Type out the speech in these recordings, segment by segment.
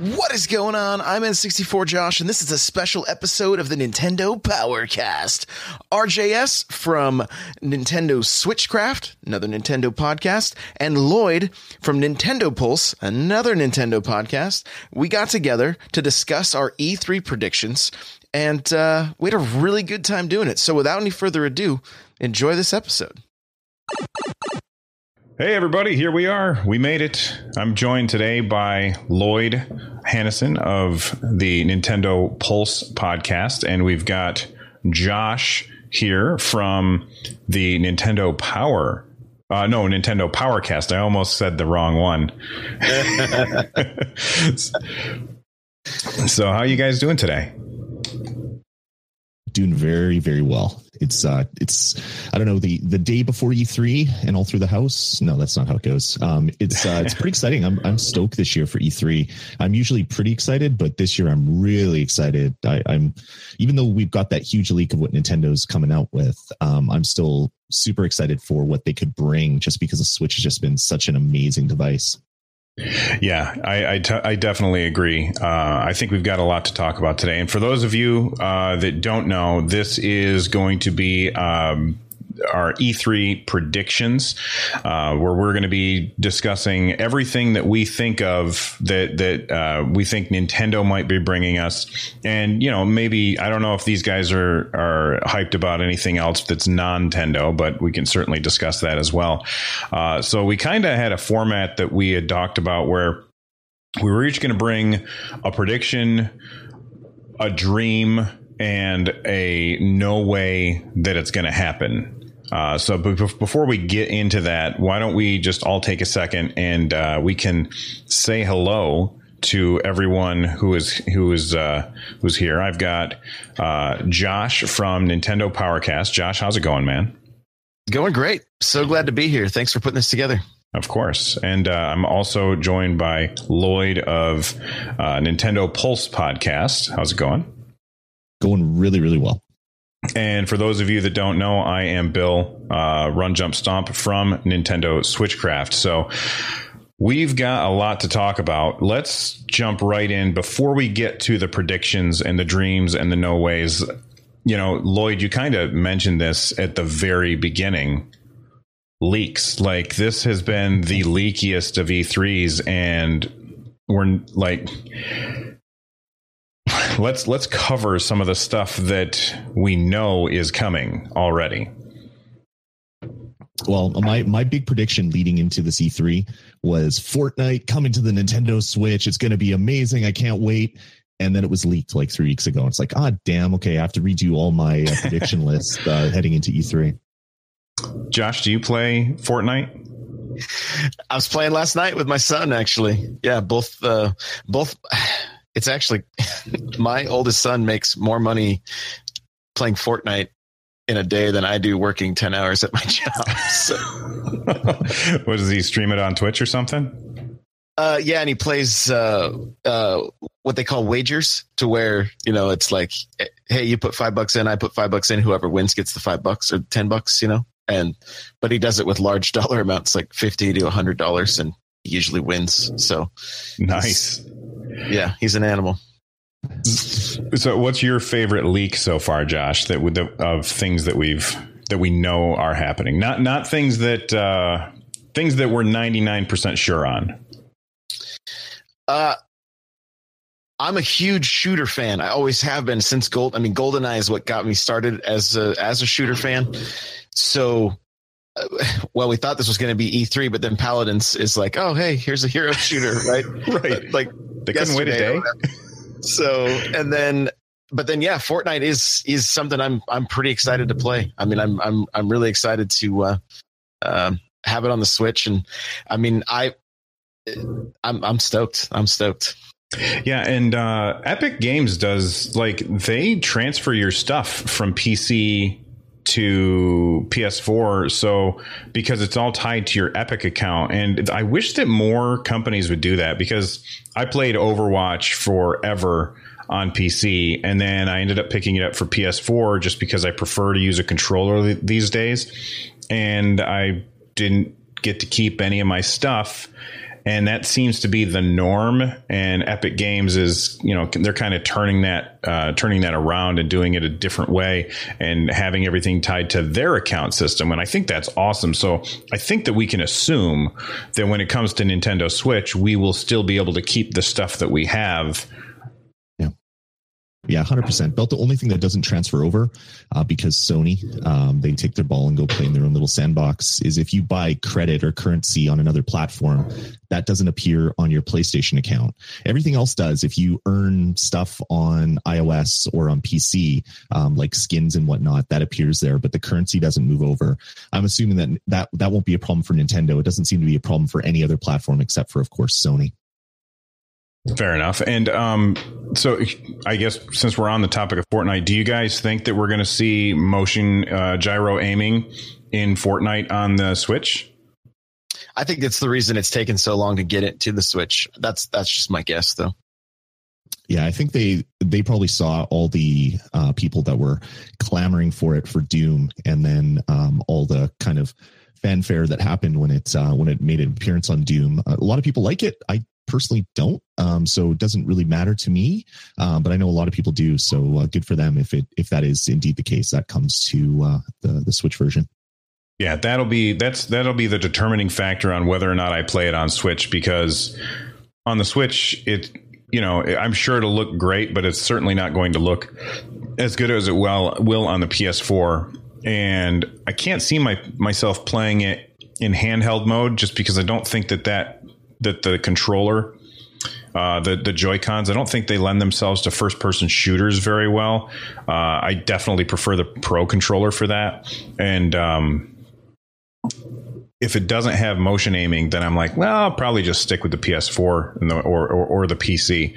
What is going on? I'm N64 Josh, and this is a special episode of the Nintendo Powercast. RJS from Nintendo Switchcraft, another Nintendo podcast, and Lloyd from Nintendo Pulse, another Nintendo podcast. We got together to discuss our E3 predictions, and we had a really good time doing it. So without any further ado, enjoy this episode. Hey everybody, here we are. We made it. I'm joined today by Lloyd Hannison of the Nintendo Pulse podcast, and we've got Josh here from the Nintendo Nintendo Powercast. I almost said the wrong one. So how are you guys doing today? Doing very, very well. It's I don't know, the day before E3 and all through the house. No, that's not how it goes. It's pretty exciting. I'm stoked this year for E3. I'm usually pretty excited, but this year I'm really excited. I'm even though we've got that huge leak of what Nintendo's coming out with, I'm still super excited for what they could bring just because the Switch has just been such an amazing device. Yeah, I definitely agree. I think we've got a lot to talk about today. And for those of you that don't know, this is going to be our E3 predictions, where we're going to be discussing everything that we think of that we think Nintendo might be bringing us. And, you know, maybe I don't know if these guys are hyped about anything else that's non-Tendo, but we can certainly discuss that as well. So we kind of had a format that we had talked about where we were each going to bring a prediction, a dream, and a no way that it's going to happen. Before we get into that, why don't we just all take a second and we can say hello to everyone who's here. I've got Josh from Nintendo Powercast. Josh, how's it going, man? Going great. So glad to be here. Thanks for putting this together. Of course. And I'm also joined by Lloyd of Nintendo Pulse Podcast. How's it going? Going really, really well. And for those of you that don't know, I am Bill, Run Jump Stomp from Nintendo Switchcraft. So we've got a lot to talk about. Let's jump right in before we get to the predictions and the dreams and the no ways. You know, Lloyd, you kind of mentioned this at the very beginning. Leaks. Like, this has been the leakiest of E3s, and we're like... Let's cover some of the stuff that we know is coming already. Well, my big prediction leading into this E3 was Fortnite coming to the Nintendo Switch. It's going to be amazing. I can't wait. And then it was leaked like 3 weeks ago. It's like, damn. Okay, I have to redo all my prediction list heading into E3. Josh, do you play Fortnite? I was playing last night with my son, actually. Yeah, both. It's actually my oldest son makes more money playing Fortnite in a day than I do working 10 hours at my job. So. What, does he stream it on Twitch or something? Yeah. And he plays what they call wagers, to where, you know, it's like, hey, you put $5 in, I put $5 in, whoever wins gets the $5 or $10, you know? But he does it with large dollar amounts, like $50 to $100, and he usually wins. So nice. Yeah, he's an animal. So what's your favorite leak so far, Josh, of things that we know are happening? Not things that things that we're 99% sure on. I'm a huge shooter fan. I always have been since GoldenEye is what got me started as a shooter fan. So well, we thought this was going to be E3, but then Paladins is like, oh, hey, here's a hero shooter, right? Right. Like They couldn't wait a day. So, and then, but then, yeah, Fortnite is something I'm pretty excited to play. I mean, I'm really excited to have it on the Switch, and I mean, I'm stoked. I'm stoked. Yeah, and Epic Games does, like, they transfer your stuff from PC to PS4, so because it's all tied to your Epic account. And I wish that more companies would do that, because I played Overwatch forever on PC, and then I ended up picking it up for PS4 just because I prefer to use a controller these days, and I didn't get to keep any of my stuff. And that seems to be the norm. And Epic Games is, you know, they're kind of turning that around and doing it a different way and having everything tied to their account system. And I think that's awesome. So I think that we can assume that when it comes to Nintendo Switch, we will still be able to keep the stuff that we have. Yeah, 100%. About the only thing that doesn't transfer over, because Sony, they take their ball and go play in their own little sandbox, is if you buy credit or currency on another platform, that doesn't appear on your PlayStation account. Everything else does. If you earn stuff on iOS or on PC, like skins and whatnot, that appears there, but the currency doesn't move over. I'm assuming that won't be a problem for Nintendo. It doesn't seem to be a problem for any other platform except for, of course, Sony. Fair enough. And so I guess since we're on the topic of Fortnite, do you guys think that we're going to see motion gyro aiming in Fortnite on the Switch? I think that's the reason it's taken so long to get it to the Switch. That's just my guess, though. Yeah, I think they probably saw all the people that were clamoring for it for Doom, and then all the kind of fanfare that happened when it made an appearance on Doom. A lot of people like it. I personally don't, so it doesn't really matter to me, but I know a lot of people do, so good for them if that is indeed the case that comes to the Switch version. Yeah, that'll be the determining factor on whether or not I play it on Switch, because on the Switch, it, you know, I'm sure it'll look great, but it's certainly not going to look as good as it will on the PS4, and I can't see myself playing it in handheld mode, just because I don't think that the controller, the Joy-Cons, I don't think they lend themselves to first-person shooters very well. I definitely prefer the Pro controller for that. And if it doesn't have motion aiming, then I'm like, well, I'll probably just stick with the PS4 and or the PC.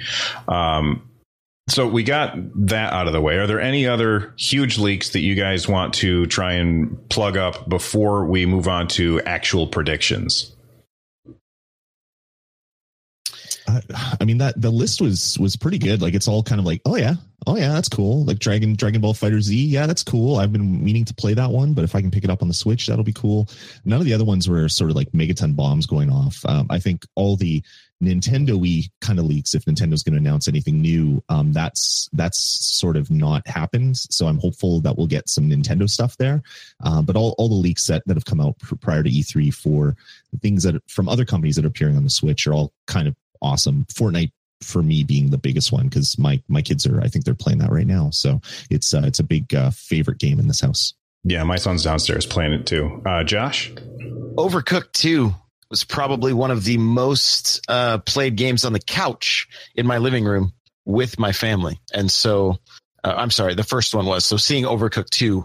So we got that out of the way. Are there any other huge leaks that you guys want to try and plug up before we move on to actual predictions? I mean, that the list was pretty good. Like, it's all kind of like, oh yeah, that's cool. Like Dragon Ball FighterZ, yeah, that's cool. I've been meaning to play that one, but if I can pick it up on the Switch, that'll be cool. None of the other ones were sort of like megaton bombs going off. I think all the Nintendo-y kind of leaks, if Nintendo's going to announce anything new, that's sort of not happened. So I'm hopeful that we'll get some Nintendo stuff there. But all the leaks that have come out prior to E3 for things that from other companies that are appearing on the Switch are all kind of awesome. Fortnite for me being the biggest one, because my kids are, I think they're playing that right now, so it's a big favorite game in this house. Yeah, my son's downstairs playing it too. Josh, Overcooked 2 was probably one of the most played games on the couch in my living room with my family, and so I'm sorry, the first one was, so seeing Overcooked 2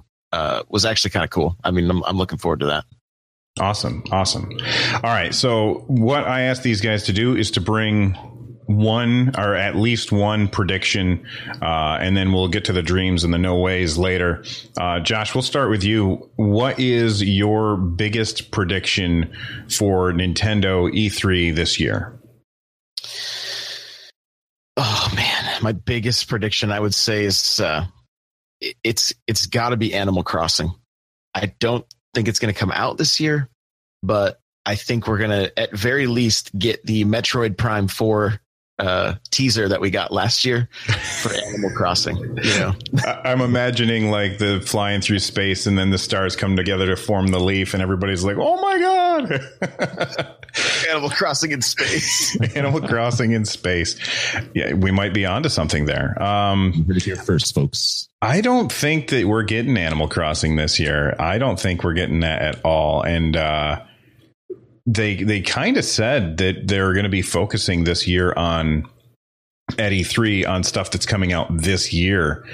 was actually kind of cool. I mean, I'm looking forward to that. Awesome. All right. So what I asked these guys to do is to bring one, or at least one prediction, and then we'll get to the dreams and the no ways later. Josh, we'll start with you. What is your biggest prediction for Nintendo E3 this year? Oh, man, my biggest prediction, I would say, is it's got to be Animal Crossing. I don't think it's going to come out this year, but I think we're going to at very least get the Metroid Prime 4 teaser that we got last year for Animal Crossing. You know, I'm imagining like the flying through space and then the stars come together to form the leaf and everybody's like, oh my God, Animal Crossing in space. Animal Crossing in space. Yeah, we might be onto something there. You heard it here first, folks. I don't think that we're getting Animal Crossing this year. I don't think we're getting that at all. And They kind of said that they're going to be focusing this year on at E3 on stuff that's coming out this year.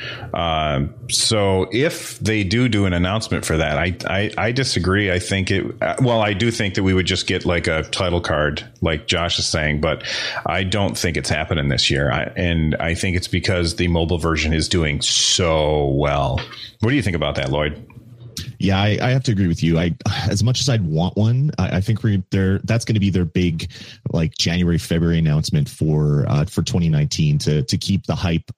So if they do an announcement for that, I disagree. I think it, well, I do think that we would just get like a title card, like Josh is saying, but I don't think it's happening this year. And I think it's because the mobile version is doing so well. What do you think about that, Lloyd? Yeah, I have to agree with you. As much as I'd want one, I think we're there. That's going to be their big, like January, February announcement for 2019 to keep the hype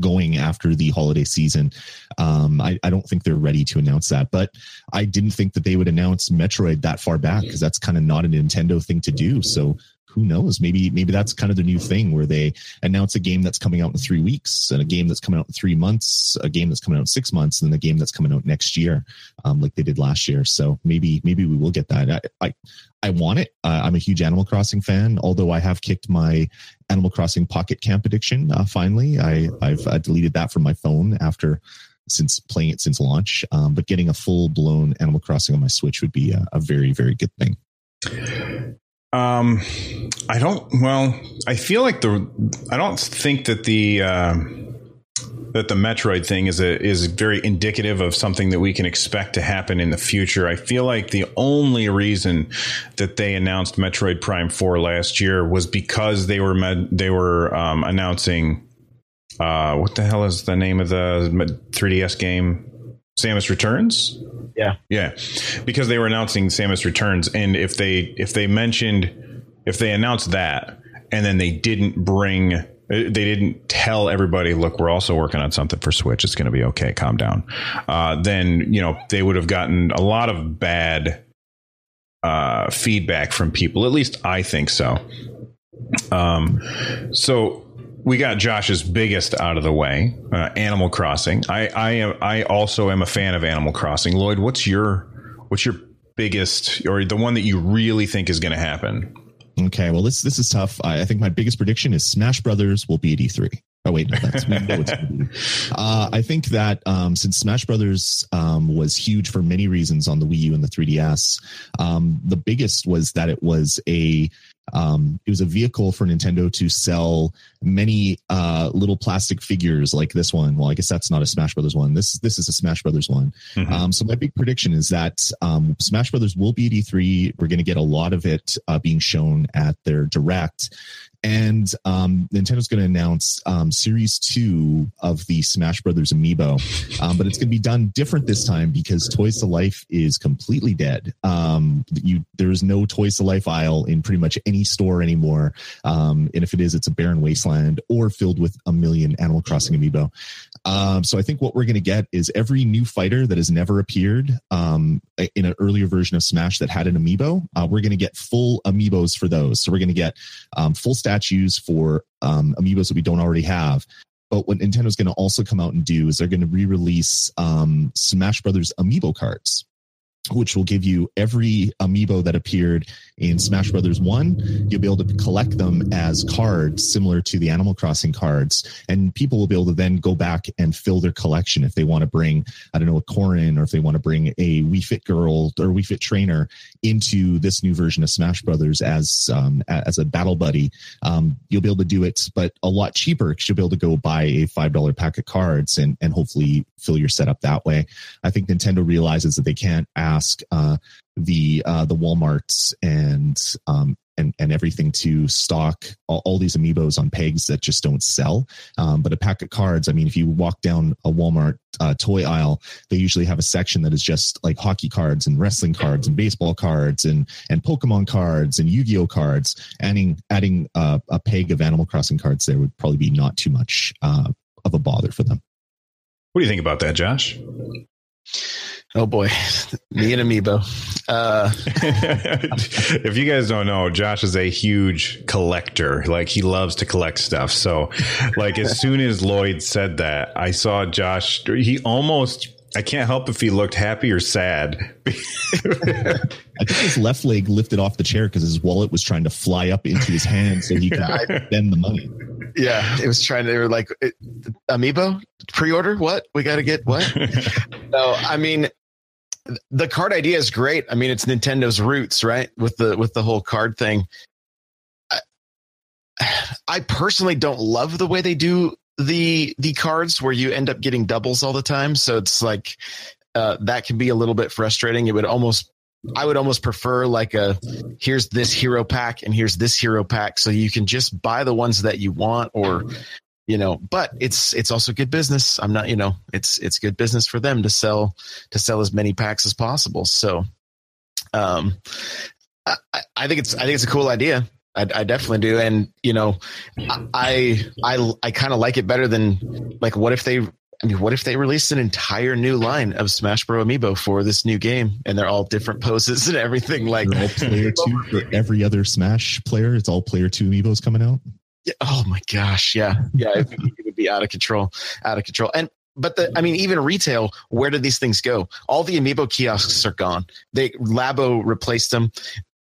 going after the holiday season. I don't think they're ready to announce that, but I didn't think that they would announce Metroid that far back because that's kind of not a Nintendo thing to do. So who knows? Maybe that's kind of the new thing where they announce a game that's coming out in 3 weeks and a game that's coming out in 3 months, a game that's coming out in 6 months, and then a game that's coming out next year, like they did last year. So maybe we will get that. I want it. I'm a huge Animal Crossing fan, although I have kicked my Animal Crossing Pocket Camp addiction. Finally, I've deleted that from my phone since playing it since launch. But getting a full blown Animal Crossing on my Switch would be a very, very good thing. I don't think that the Metroid thing is very indicative of something that we can expect to happen in the future. I feel like the only reason that they announced Metroid Prime 4 last year was because they were announcing what the hell is the name of the 3DS game? Samus Returns? Yeah. Because they were announcing Samus Returns, and if they announced that and then they didn't tell everybody, look, we're also working on something for Switch, it's going to be okay, calm down, then they would have gotten a lot of bad feedback from people. At least I think so. So we got Josh's biggest out of the way, Animal Crossing. I also am a fan of Animal Crossing. Lloyd, what's your biggest, or the one that you really think is going to happen? Okay, well, this is tough. I think my biggest prediction is Smash Brothers will be at E3. Oh, wait, no, that's we know it's going to be. I think that since Smash Brothers was huge for many reasons on the Wii U and the 3DS, the biggest was that it was a vehicle for Nintendo to sell many little plastic figures like this one. Well, I guess that's not a Smash Brothers one. This is a Smash Brothers one. Mm-hmm. So my big prediction is that Smash Brothers will be at E3. We're going to get a lot of it being shown at their Direct. And Nintendo's going to announce Series 2 of the Smash Brothers Amiibo. But it's going to be done different this time because Toys to Life is completely dead. There is no Toys to Life aisle in pretty much any store anymore. And if it is, it's a barren wasteland or filled with a million Animal Crossing Amiibo. So I think what we're going to get is every new fighter that has never appeared in an earlier version of Smash that had an Amiibo. We're going to get full Amiibos for those. So we're going to get full statues for Amiibos that we don't already have. But what Nintendo's going to also come out and do is they're going to re-release Smash Brothers Amiibo cards, which will give you every Amiibo that appeared in Smash Brothers 1. You'll be able to collect them as cards similar to the Animal Crossing cards, and people will be able to then go back and fill their collection if they want to bring, a Corrin, or if they want to bring a Wii Fit Girl or Wii Fit Trainer into this new version of Smash Brothers as a battle buddy. You'll be able to do it, but a lot cheaper because you'll be able to go buy a $5 pack of cards and hopefully fill your setup that way. I think Nintendo realizes that they can't ask the Walmarts and everything to stock all these Amiibos on pegs that just don't sell. But a pack of cards, if you walk down a Walmart toy aisle, they usually have a section that is just like hockey cards and wrestling cards and baseball cards and Pokemon cards and Yu-Gi-Oh cards. Adding a peg of Animal Crossing cards there would probably be not too much of a bother for them. What do you think about that, Josh? Oh boy, me and Amiibo. If you guys don't know, Josh is a huge collector. Like, he loves to collect stuff. So like, as soon as Lloyd said that, I saw Josh, I can't help if he looked happy or sad. I think his left leg lifted off the chair because his wallet was trying to fly up into his hand so he could spend the money. Yeah, it was trying to. They were like, Amiibo pre-order. What we got to get? What? No, the card idea is great. It's Nintendo's roots, right? With the whole card thing. I personally don't love the way they do the cards where you end up getting doubles all the time. So it's like that can be a little bit frustrating. It would almost, I would almost prefer like a, here's this hero pack and here's this hero pack. So you can just buy the ones that you want, or, you know, but it's also good business. I'm not, you know, it's good business for them to sell as many packs as possible. So I think it's a cool idea. I definitely do. And, you know, I kind of like it better than, like, what if they released an entire new line of Smash Bros. Amiibo for this new game, and they're all different poses and everything, like all player two for every other Smash player. It's all player two Amiibos coming out. Yeah. Oh my gosh. Yeah. Yeah. It would be out of control. But even retail, where did these things go? All the Amiibo kiosks are gone. Labo replaced them.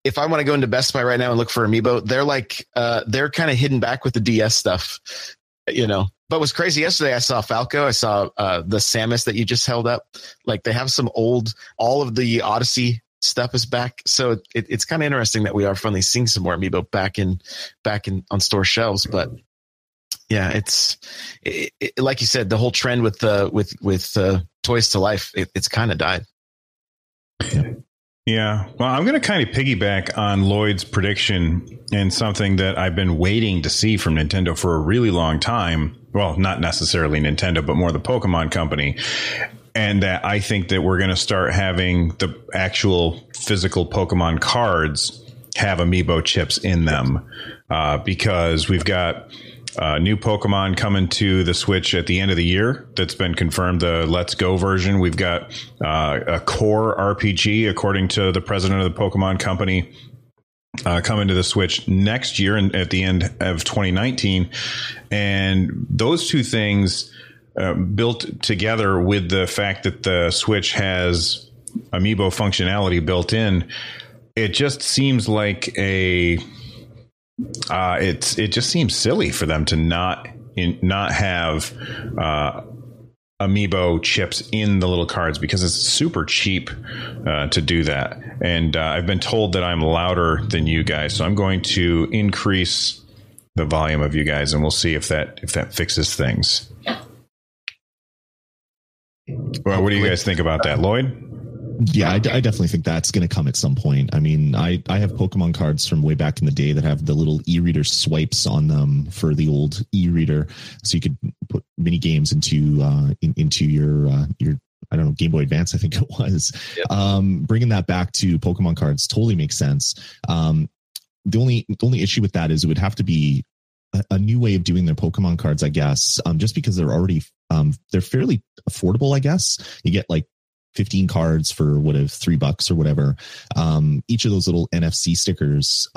If I want to go into Best Buy right now and look for Amiibo, they're like, they're kind of hidden back with the DS stuff, you know. But what's crazy, yesterday I saw Falco, I saw the Samus that you just held up. Like, they have some old, all of the Odyssey stuff is back. So it's kind of interesting that we are finally seeing some more Amiibo back in on store shelves. But yeah, it's like you said, the whole trend with Toys to Life, it's kind of died. Yeah. Yeah. Well, I'm going to kind of piggyback on Lloyd's prediction and something that I've been waiting to see from Nintendo for a really long time. Well, not necessarily Nintendo, but more the Pokemon company. And that I think that we're going to start having the actual physical Pokemon cards have Amiibo chips in them, because we've got new Pokemon coming to the Switch at the end of the year. That's been confirmed, the Let's Go version. We've got a core RPG, according to the president of the Pokemon company, coming to the Switch next year and at the end of 2019. And those two things built together with the fact that the Switch has Amiibo functionality built in, it just seems like it just seems silly for them to not have Amiibo chips in the little cards, because it's super cheap to do that. And I've been told that I'm louder than you guys, so I'm going to increase the volume of you guys, and we'll see if that fixes things. Well, what do you guys think about that, Lloyd? Yeah, I definitely think that's going to come at some point. I mean, I have Pokemon cards from way back in the day that have the little e-reader swipes on them for the old e-reader, so you could put mini games into your Game Boy Advance, I think it was. Yep. Bringing that back to Pokemon cards totally makes sense. The only issue with that is it would have to be a new way of doing their Pokemon cards, I guess. Just because they're already they're fairly affordable, I guess. You get like 15 cards for $3 or whatever. Each of those little NFC stickers,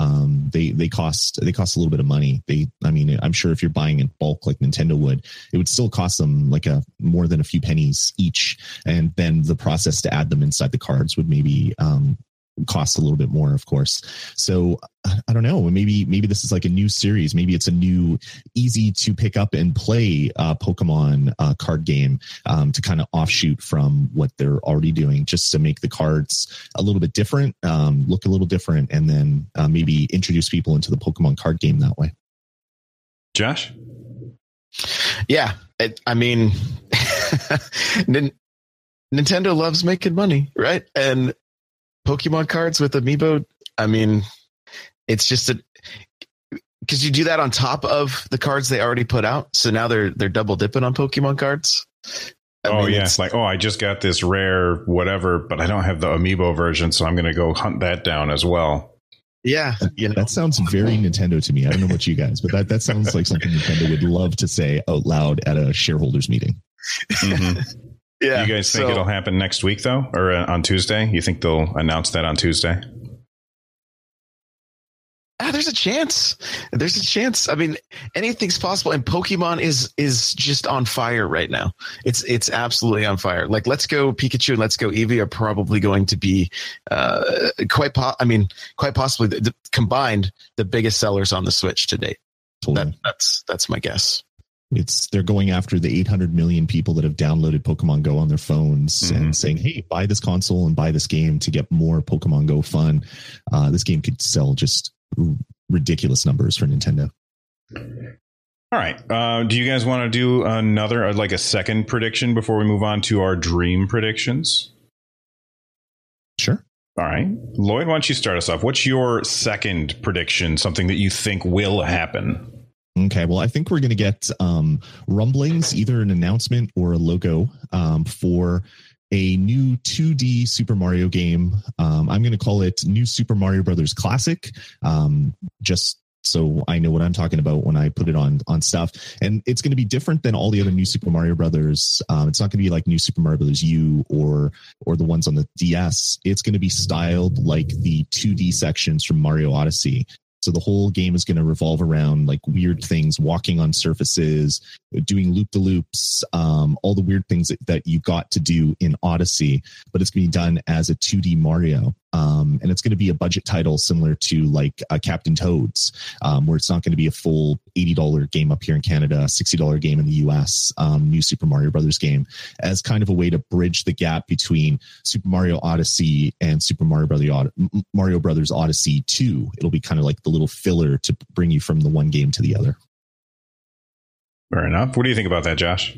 they cost a little bit of money. I'm sure if you're buying in bulk like Nintendo would, it would still cost them like more than a few pennies each. And then the process to add them inside the cards would maybe cost a little bit more, of course. So I don't know, maybe this is like a new series. Maybe it's a new easy to pick up and play Pokemon card game, to kind of offshoot from what they're already doing, just to make the cards a little bit different, look a little different, and then maybe introduce people into the Pokemon card game that way. Josh? Yeah, Nintendo loves making money, right? And Pokemon cards with Amiibo, it's just because you do that on top of the cards they already put out, so now they're double dipping on Pokemon cards. It's like, I just got this rare whatever, but I don't have the Amiibo version, so I'm going to go hunt that down as well. Yeah, you know. That sounds very Nintendo to me. I don't know about you guys, but that sounds like something Nintendo would love to say out loud at a shareholders meeting. Mm-hmm. Yeah, you guys think it'll happen next week, though, or on Tuesday? You think they'll announce that on Tuesday? There's a chance. I mean, anything's possible. And Pokemon is just on fire right now. It's absolutely on fire. Like, Let's Go Pikachu and Let's Go Eevee are probably going to be quite possibly combined the biggest sellers on the Switch to date. Totally. That's my guess. They're going after the 800 million people that have downloaded Pokemon Go on their phones, mm-hmm. and saying, hey, buy this console and buy this game to get more Pokemon Go fun. This game could sell just ridiculous numbers for Nintendo. All right. Do you guys want to do another, like a second prediction before we move on to our dream predictions? Sure. All right. Lloyd, why don't you start us off? What's your second prediction? Something that you think will happen? Okay, well, I think we're going to get rumblings, either an announcement or a logo for a new 2D Super Mario game. I'm going to call it New Super Mario Brothers Classic, just so I know what I'm talking about when I put it on stuff. And it's going to be different than all the other New Super Mario Brothers. It's not going to be like New Super Mario Brothers U or the ones on the DS. It's going to be styled like the 2D sections from Mario Odyssey. So the whole game is going to revolve around like weird things, walking on surfaces, doing loop-de-loops, all the weird things that you got to do in Odyssey, but it's going to be done as a 2D Mario. And it's going to be a budget title similar to like Captain Toad's, where it's not going to be a full $80 game up here in Canada, $60 game in the US, New Super Mario Brothers game, as kind of a way to bridge the gap between Super Mario Odyssey and Super Mario Brothers Odyssey 2. It'll be kind of like the little filler to bring you from the one game to the other. Fair enough. What do you think about that, Josh?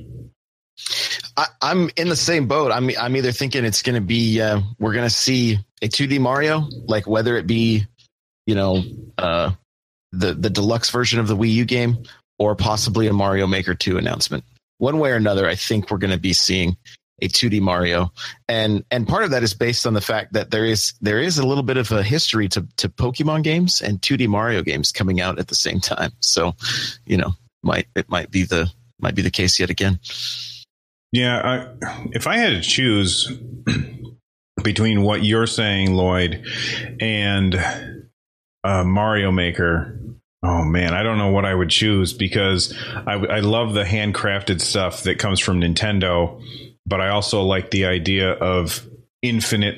I'm in the same boat. I'm either thinking it's going to be we're going to see a 2D Mario, like whether it be, the deluxe version of the Wii U game or possibly a Mario Maker 2 announcement. One way or another, I think we're going to be seeing a 2D Mario. And part of that is based on the fact that there is a little bit of a history to Pokemon games and 2D Mario games coming out at the same time. So, it might be the case yet again. Yeah, if I had to choose between what you're saying, Lloyd, and Mario Maker, oh man, I don't know what I would choose, because I love the handcrafted stuff that comes from Nintendo, but I also like the idea of infinite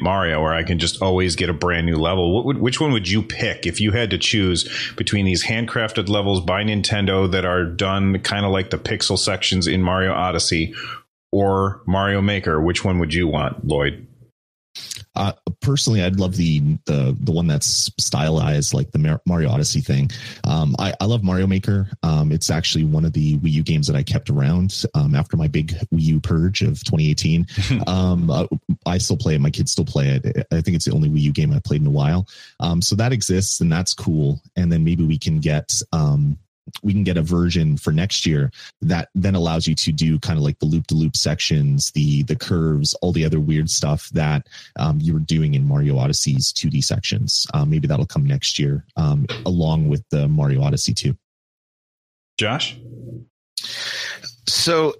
Mario, where I can just always get a brand new level. Which one would you pick if you had to choose between these handcrafted levels by Nintendo that are done kind of like the pixel sections in Mario Odyssey or Mario Maker? Which one would you want, Lloyd? Personally, I'd love the one that's stylized like the Mario Odyssey thing. I love Mario Maker. It's actually one of the Wii U games that I kept around after my big Wii U purge of 2018. I still play it. My kids still play it. I think it's the only Wii U game I've played in a while. So that exists, and that's cool. And then maybe we can get a version for next year that then allows you to do kind of like the loop-de-loop sections, the curves, all the other weird stuff that you were doing in Mario Odyssey's 2D sections. Maybe that'll come next year along with the Mario Odyssey 2. Josh? So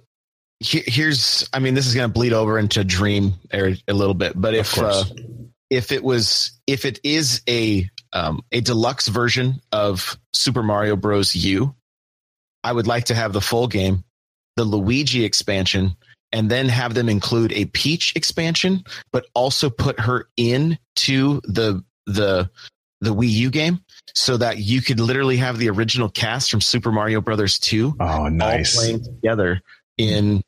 here's, this is going to bleed over into Dream a little bit, but if it is a deluxe version of Super Mario Bros. U, I would like to have the full game, the Luigi expansion, and then have them include a Peach expansion, but also put her into the Wii U game, so that you could literally have the original cast from Super Mario Bros. 2 all playing together in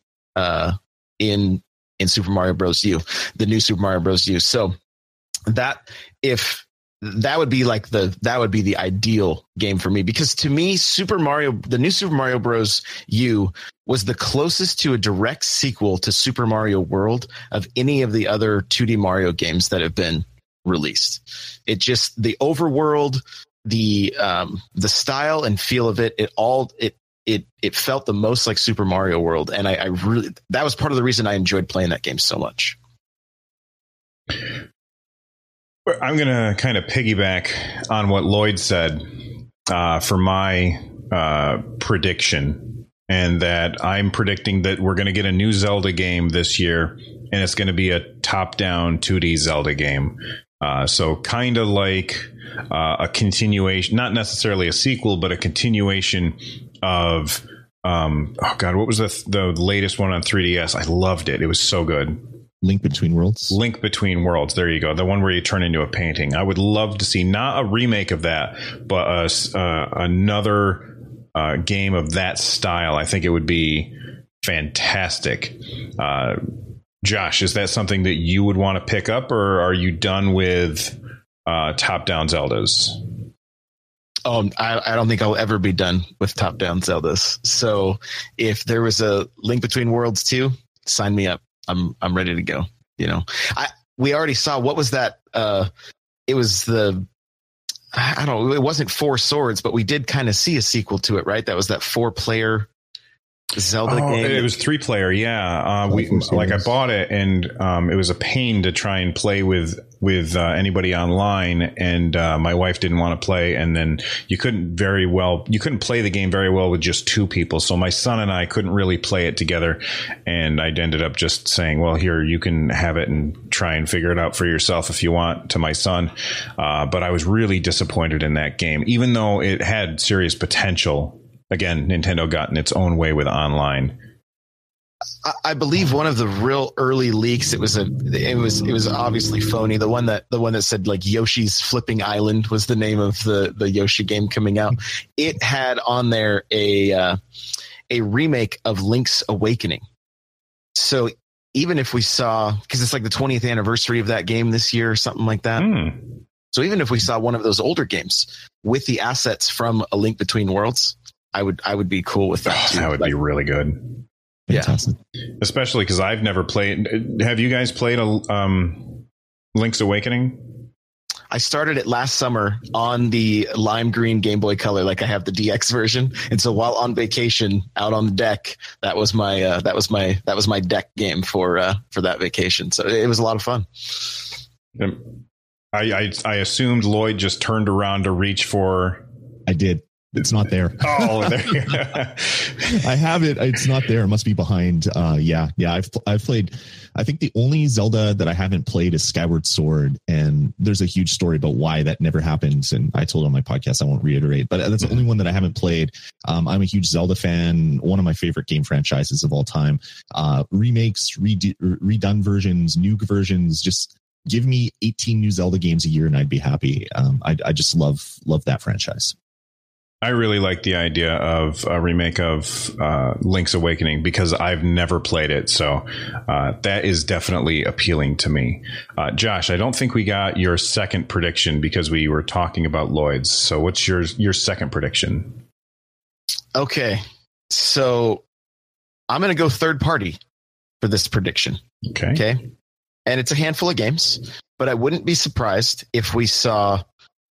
Super Mario Bros. U, the new Super Mario Bros. U. So that would be the ideal game for me, because to me, the new Super Mario Bros. U was the closest to a direct sequel to Super Mario World of any of the other 2D Mario games that have been released. It just, the overworld, the style and feel of it, it felt the most like Super Mario World, and I really, that was part of the reason I enjoyed playing that game so much. I'm going to kind of piggyback on what Lloyd said for my prediction, and that I'm predicting that we're going to get a new Zelda game this year, and it's going to be a top-down 2D Zelda game. So kind of like a continuation, not necessarily a sequel, but a continuation of, what was the latest one on 3DS? I loved it. It was so good. Link Between Worlds. Link Between Worlds. There you go. The one where you turn into a painting. I would love to see not a remake of that, but another game of that style. I think it would be fantastic. Josh, is that something that you would want to pick up, or are you done with top-down Zeldas? I don't think I'll ever be done with top-down Zeldas. So if there was a Link Between Worlds 2, sign me up. I'm ready to go. You know, we already saw, what was that? It was the, I don't know, it wasn't Four Swords, but we did kind of see a sequel to it, right? That was that four-player Zelda game. It was 3-player, yeah. I bought it, and it was a pain to try and play with anybody online, and my wife didn't want to play, and then you couldn't play the game very well with just two people, so my son and I couldn't really play it together, and I ended up just saying, well, here, you can have it and try and figure it out for yourself if you want, to my son. But I was really disappointed in that game, even though it had serious potential. Again, Nintendo got in its own way with online. I believe one of the real early leaks, it was obviously phony. The one that said like Yoshi's Flipping Island was the name of the Yoshi game coming out. It had on there a remake of Link's Awakening. So even if we saw, because it's like the 20th anniversary of that game this year or something like that. So even if we saw one of those older games with the assets from A Link Between Worlds, I would be cool with that. That would be really good. Yeah. Fantastic. Especially because I've never played. Have you guys played Link's Awakening? I started it last summer on the lime green Game Boy Color. Like, I have the DX version. And so while on vacation out on the deck, that was my deck game for that vacation. So it was a lot of fun. I assumed Lloyd just turned around to reach for. I did. It's not there. Oh, there. I have it. It's not there. It must be behind. Yeah. I've played. I think the only Zelda that I haven't played is Skyward Sword, and there's a huge story about why that never happens. And I told on my podcast, I won't reiterate, but that's the only one that I haven't played. I'm a huge Zelda fan. One of my favorite game franchises of all time. Remakes, redone versions, new versions, just. Give me 18 new Zelda games a year and I'd be happy. I just love that franchise. I really like the idea of a remake of Link's Awakening because I've never played it. So that is definitely appealing to me. Josh, I don't think we got your second prediction because we were talking about Lloyd's. So what's your second prediction? Okay, so I'm going to go third party for this prediction. Okay. And it's a handful of games, but I wouldn't be surprised if we saw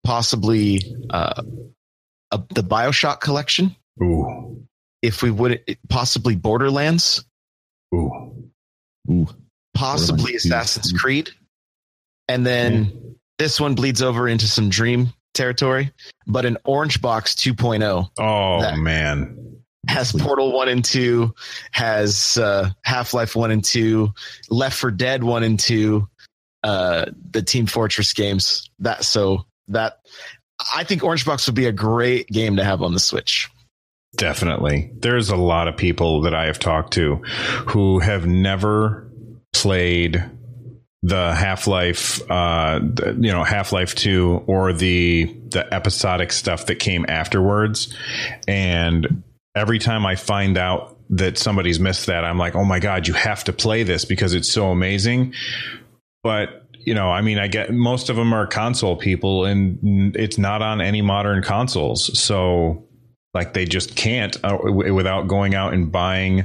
possibly the BioShock collection. Ooh. If we would, possibly Borderlands. Ooh. Possibly Borderlands. Assassin's Creed. And then this one bleeds over into some Dream territory, but an Orange Box 2.0. Oh, man. Has Portal 1 and 2, has Half-Life 1 and 2, Left 4 Dead 1 and 2, the Team Fortress games. I think Orange Box would be a great game to have on the Switch. Definitely. There's a lot of people that I have talked to who have never played the Half-Life, Half-Life 2 or the episodic stuff that came afterwards. And every time I find out that somebody's missed that, I'm like, oh, my God, you have to play this because it's so amazing. But, you know, I mean, I get most of them are console people and it's not on any modern consoles. So like they just can't without going out and buying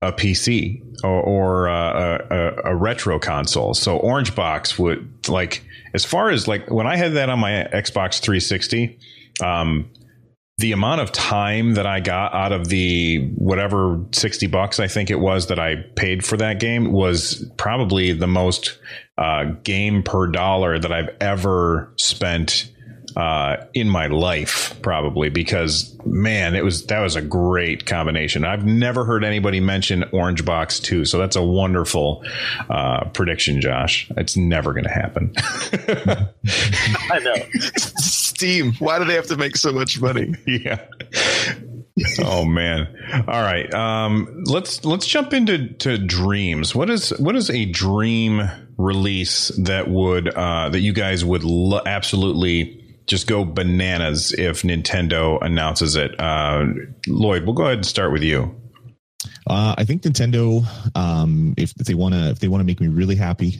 a PC or a retro console. So Orange Box would as far as when I had that on my Xbox 360, the amount of time that I got out of the whatever $60 I think it was that I paid for that game was probably the most game per dollar that I've ever spent in my life, probably, because, man, that was a great combination. I've never heard anybody mention Orange Box 2. So that's a wonderful prediction, Josh. It's never going to happen. I know. Steam. Why do they have to make so much money? Yeah. Oh, man. All right. Let's jump into dreams. What is a dream release that would that you guys would absolutely just go bananas if Nintendo announces it? Lloyd, we'll go ahead and start with you. I think Nintendo, if they want to make me really happy,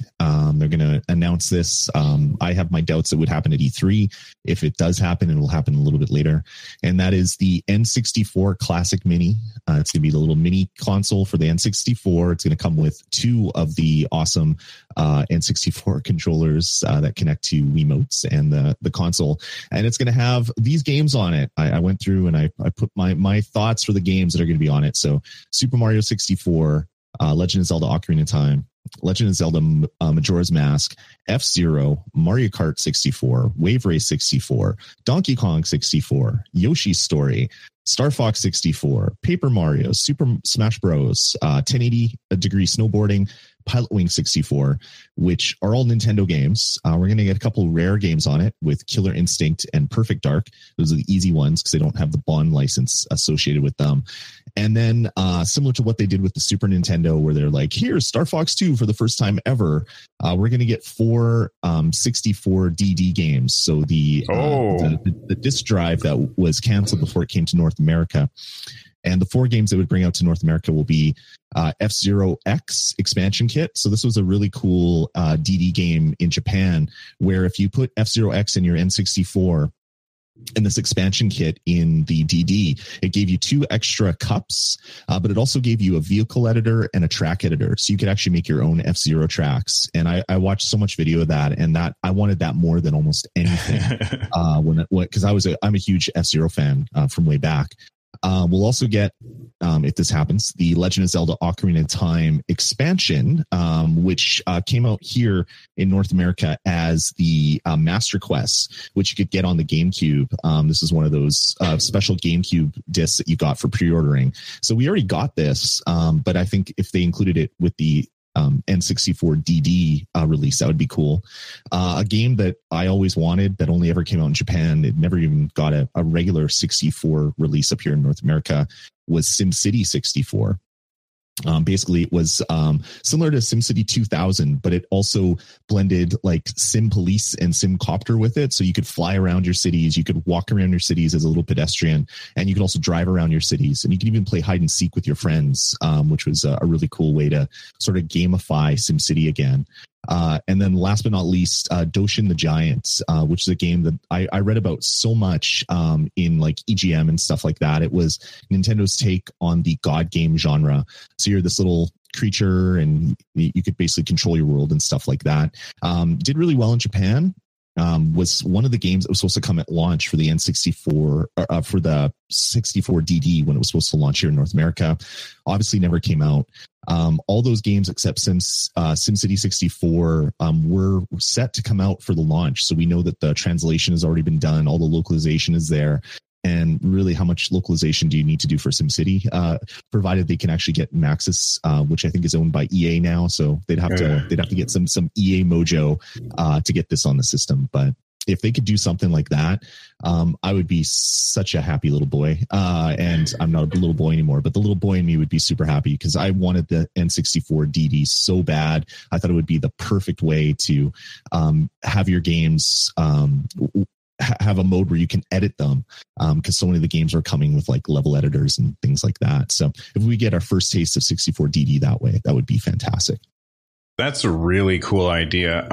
They're going to announce this. I have my doubts it would happen at E3. If it does happen, it will happen a little bit later. And that is the N64 Classic Mini. It's going to be the little mini console for the N64. It's going to come with two of the awesome N64 controllers that connect to Wiimotes and the console. And it's going to have these games on it. I went through and I put my thoughts for the games that are going to be on it. So Super Mario 64, Legend of Zelda Ocarina of Time, Legend of Zelda Majora's Mask, F-Zero, Mario Kart 64, Wave Race 64, Donkey Kong 64, Yoshi's Story, Star Fox 64, Paper Mario, Super Smash Bros, 1080 Degree Snowboarding, Pilot Wing 64, which are all Nintendo games. We're going to get a couple rare games on it with Killer Instinct and Perfect Dark. Those are the easy ones because they don't have the Bond license associated with them. And then similar to what they did with the Super Nintendo, where they're like, here's Star Fox 2 for the first time ever. We're going to get four 64DD games. So the disc drive that was canceled before it came to North America. And the four games that would bring out to North America will be F-Zero X expansion kit. So this was a really cool DD game in Japan, where if you put F-Zero X in your N64 and this expansion kit in the DD, it gave you two extra cups, but it also gave you a vehicle editor and a track editor. So you could actually make your own F-Zero tracks. And I watched so much video of that, and that I wanted that more than almost anything because I'm a huge F-Zero fan from way back. We'll also get, if this happens, the Legend of Zelda Ocarina of Time expansion, which came out here in North America as the Master Quest, which you could get on the GameCube. This is one of those special GameCube discs that you got for pre-ordering. So we already got this, but I think if they included it with the N64DD release, that would be cool. A game that I always wanted that only ever came out in Japan, it never even got a regular 64 release up here in North America, was SimCity 64. Basically, it was similar to SimCity 2000, but it also blended like Sim Police and Sim Copter with it. So you could fly around your cities, you could walk around your cities as a little pedestrian, and you could also drive around your cities. And you could even play hide and seek with your friends, which was a really cool way to sort of gamify SimCity again. And then last but not least, Doshin the Giant, which is a game that I read about so much in like EGM and stuff like that. It was Nintendo's take on the god game genre. So you're this little creature and you could basically control your world and stuff like that. Did really well in Japan. Was one of the games that was supposed to come at launch for the N64 for the 64DD when it was supposed to launch here in North America. Obviously never came out. All those games except SimCity 64 were set to come out for the launch. So we know that the translation has already been done. All the localization is there. And really, how much localization do you need to do for SimCity? Provided they can actually get Maxis, which I think is owned by EA now, so they'd have to get some EA mojo to get this on the system. But if they could do something like that, I would be such a happy little boy. And I'm not a little boy anymore, but the little boy in me would be super happy because I wanted the N64 DD so bad. I thought it would be the perfect way to have your games. Have a mode where you can edit them because so many of the games are coming with like level editors and things like that. So if we get our first taste of 64DD that way, that would be fantastic. That's a really cool idea.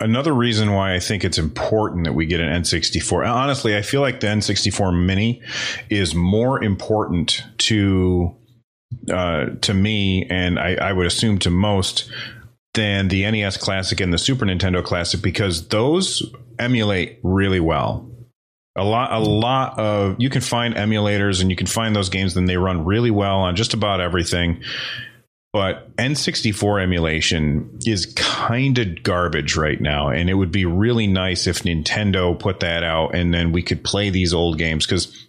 Another reason why I think it's important that we get an N64. Honestly, I feel like the N64 Mini is more important to me, and I would assume to most, than the NES Classic and the Super Nintendo Classic, because those emulate really well. A lot of, you can find emulators and you can find those games, and they run really well on just about everything. But N64 emulation is kind of garbage right now, and it would be really nice if Nintendo put that out, and then we could play these old games, because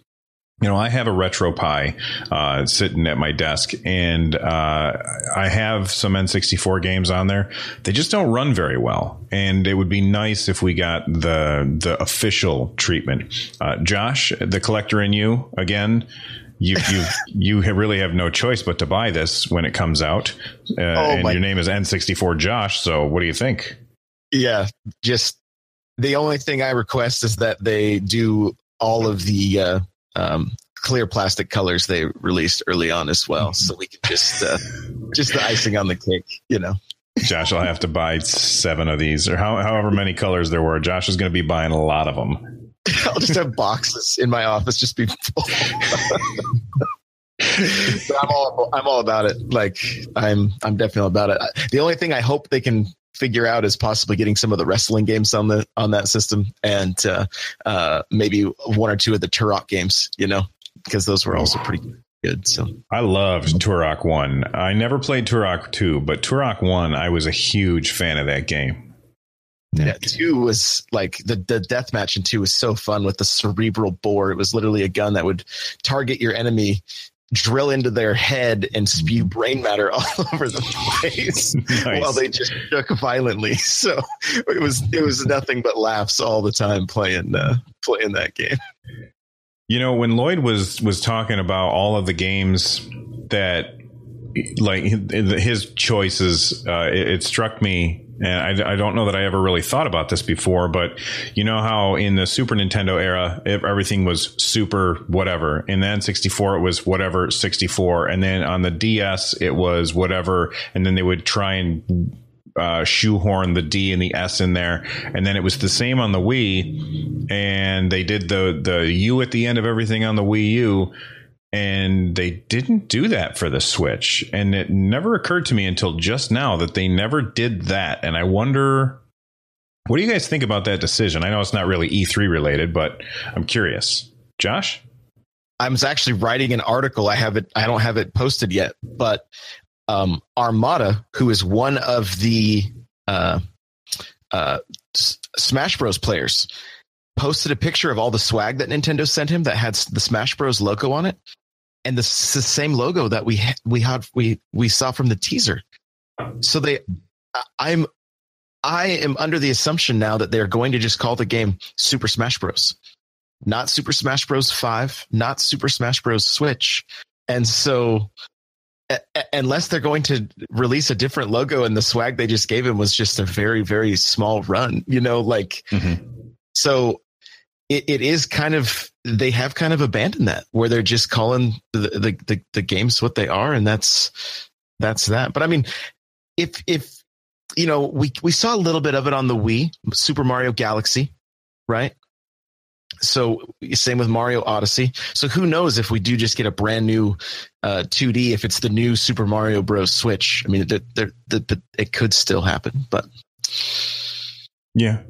you know, I have a RetroPie sitting at my desk, and I have some N64 games on there. They just don't run very well, and it would be nice if we got the official treatment. Josh, the collector in you, again, you really have no choice but to buy this when it comes out. And your name is N64 Josh, so what do you think? Yeah, just the only thing I request is that they do all of the... clear plastic colors they released early on as well, so we could just the icing on the cake, you know. Josh will have to buy 7 of these, or however many colors there were. Josh is going to be buying a lot of them. I'll just have boxes in my office just be full. But I'm all about it. Like I'm definitely about it. The only thing I hope they can figure out is possibly getting some of the wrestling games on that system, and maybe one or two of the Turok games, you know, because those were also pretty good. So I loved Turok 1. I never played Turok 2, but Turok 1, I was a huge fan of that game. Yeah, 2 was like the deathmatch in 2 was so fun with the cerebral bore. It was literally a gun that would target your enemy, drill into their head, and spew brain matter all over the place. Nice. While they just shook violently. So it was nothing but laughs all the time playing that game. You know, when Lloyd was talking about all of the games that, like, his choices, it struck me, and I don't know that I ever really thought about this before, but you know how in the Super Nintendo era, everything was Super whatever. In the N64, it was whatever 64. And then on the DS, it was whatever. And then they would try and shoehorn the D and the S in there. And then it was the same on the Wii. And they did the U at the end of everything on the Wii U. And they didn't do that for the Switch. And it never occurred to me until just now that they never did that. And I wonder, what do you guys think about that decision? I know it's not really E3 related, but I'm curious. Josh? I was actually writing an article. I don't have it posted yet, but Armada, who is one of the Smash Bros. Players, posted a picture of all the swag that Nintendo sent him that had the Smash Bros. Logo on it. And the same logo that we saw from the teaser. So I am under the assumption now that they're going to just call the game Super Smash Bros. Not Super Smash Bros. 5, not Super Smash Bros. Switch. And so unless they're going to release a different logo, and the swag they just gave him was just a very, very small run, you know, like, so it is kind of, they have kind of abandoned that, where they're just calling the games what they are. And that's that. But I mean, if you know, we saw a little bit of it on the Wii, Super Mario Galaxy, right? So same with Mario Odyssey. So who knows if we do just get a brand new 2D, if it's the new Super Mario Bros. Switch. I mean, it could still happen, but yeah.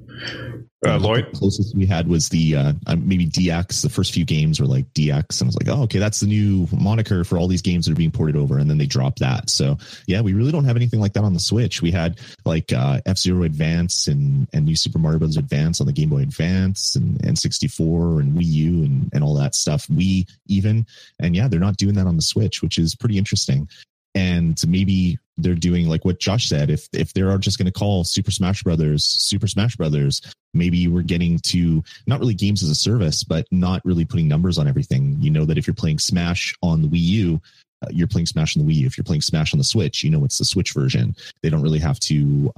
Lloyd? The closest we had was the maybe DX. The first few games were like DX, and I was like, oh, okay, that's the new moniker for all these games that are being ported over, and then they dropped that. So yeah, we really don't have anything like that on the Switch. We had like F-Zero Advance and New Super Mario Bros. Advance on the Game Boy Advance and N64 and Wii U and all that stuff. Wii even. And yeah, they're not doing that on the Switch, which is pretty interesting. And maybe they're doing like what Josh said. If they are just going to call Super Smash Brothers, maybe we're getting to not really games as a service, but not really putting numbers on everything. You know that if you're playing Smash on the Wii U, you're playing Smash on the Wii U. If you're playing Smash on the Switch, you know it's the Switch version. They don't really have to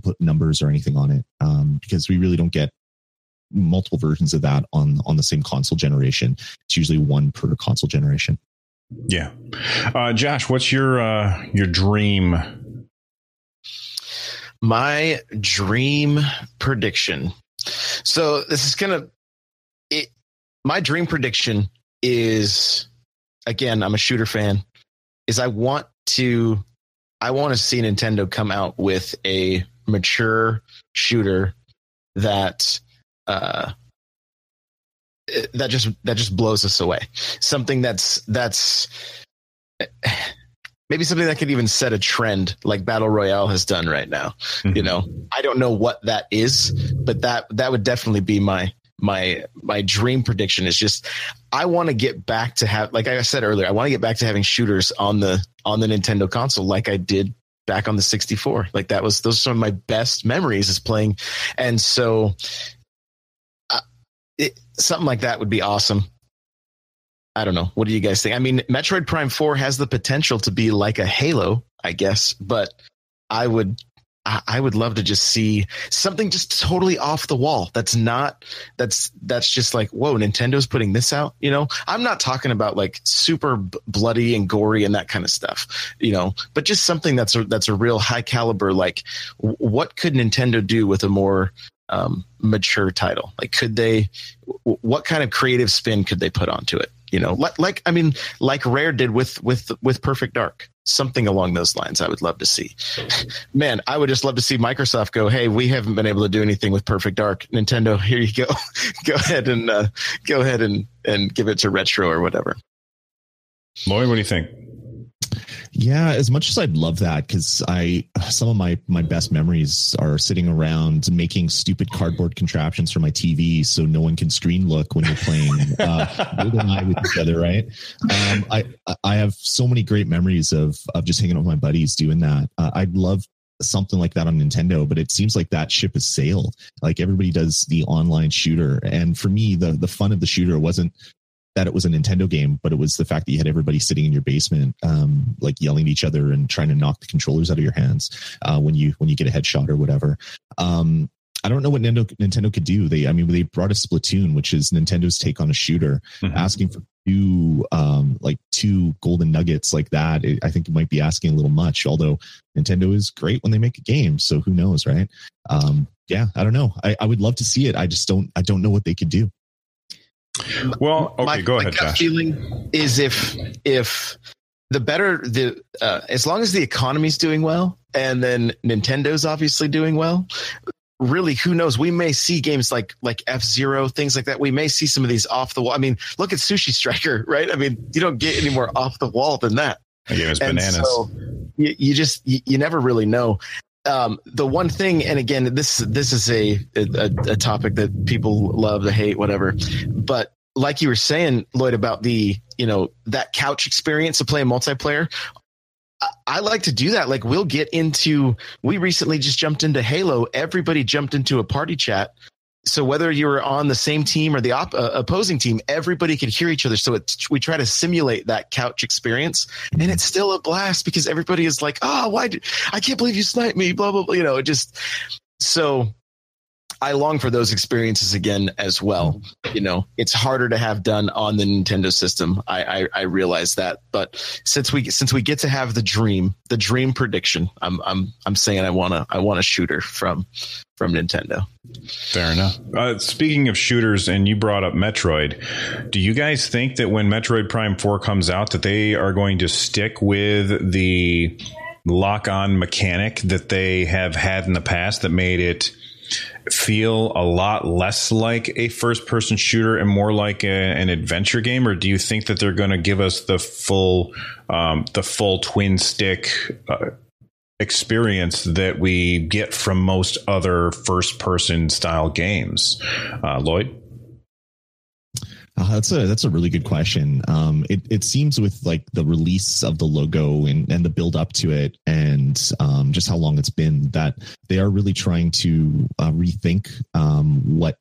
put numbers or anything on it because we really don't get multiple versions of that on the same console generation. It's usually one per console generation. Yeah. Josh, what's your dream? My dream prediction. So this is my dream prediction is, again, I'm a shooter fan, is I want to see Nintendo come out with a mature shooter that just blows us away. Something that's maybe something that could even set a trend like Battle Royale has done right now. Mm-hmm. You know, I don't know what that is, but that would definitely be my dream prediction. Is just, I want to get back to have, like I said earlier, I want to get back to having shooters on the Nintendo console, like I did back on the 64. Like those are some of my best memories is playing. And so something like that would be awesome. I don't know. What do you guys think? I mean, Metroid Prime 4 has the potential to be like a Halo, I guess, but I would, I would love to just see something just totally off the wall. That's just like, whoa, Nintendo's putting this out. You know, I'm not talking about like super bloody and gory and that kind of stuff, you know, but just something that's a real high caliber. Like, what could Nintendo do with a more mature title? Like, what kind of creative spin could they put onto it? You know, like Rare did with Perfect Dark, something along those lines. I would love to see. Man, I would just love to see Microsoft go, hey, we haven't been able to do anything with Perfect Dark. Nintendo, here you go. go ahead and give it to Retro or whatever. Lloyd, what do you think? Yeah, as much as I'd love that, because some of my best memories are sitting around making stupid cardboard contraptions for my TV so no one can screen look when you're playing Bill and I with each other, right? I have so many great memories of just hanging out with my buddies doing that. I'd love something like that on Nintendo, but it seems like that ship has sailed. Like, everybody does the online shooter, and for me, the fun of the shooter wasn't that it was a Nintendo game, but it was the fact that you had everybody sitting in your basement, like yelling at each other and trying to knock the controllers out of your hands when you get a headshot or whatever. I don't know what Nintendo could do. They brought a Splatoon, which is Nintendo's take on a shooter, asking for two golden nuggets like that. I think you might be asking a little much, although Nintendo is great when they make a game. So who knows, right? Yeah, I don't know. I would love to see it. I don't know what they could do. Well, okay, go ahead, Josh. My feeling is if the better as long as the economy's doing well, and then Nintendo's obviously doing well, really, who knows? We may see games like F-Zero, things like that. We may see some of these off the wall. I mean, look at Sushi Striker, right? I mean, you don't get any more off the wall than that. That game is bananas. So you never really know. The one thing, and again, this is a topic that people love to hate, whatever. But like you were saying, Lloyd, about that couch experience of playing multiplayer, I like to do that. Like, we recently just jumped into Halo. Everybody jumped into a party chat. So whether you were on the same team or the opposing team, everybody could hear each other. So we try to simulate that couch experience, and it's still a blast because everybody is like, "Oh, I can't believe you sniped me!" Blah blah blah. You know, it just so I long for those experiences again as well. You know, it's harder to have done on the Nintendo system. I realize that, but since we get to have the dream prediction, I'm saying I want a shooter from Nintendo. Fair enough. Speaking of shooters, and you brought up Metroid, do you guys think that when Metroid Prime 4 comes out that they are going to stick with the lock-on mechanic that they have had in the past that made it feel a lot less like a first-person shooter and more like an adventure game? Or do you think that they're going to give us the full twin-stick experience that we get from most other first-person style games? Lloyd? That's a really good question. It seems with like the release of the logo and the build up to it and just how long it's been that they are really trying to rethink what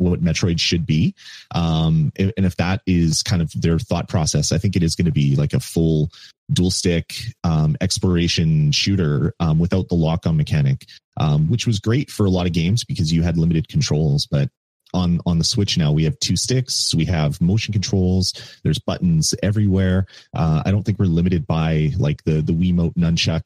Metroid should be. And if that is kind of their thought process, I think it is going to be like a full dual stick exploration shooter without the lock on mechanic, which was great for a lot of games because you had limited controls. But on the Switch now, we have two sticks, we have motion controls, there's buttons everywhere. I don't think we're limited by like the Wiimote nunchuck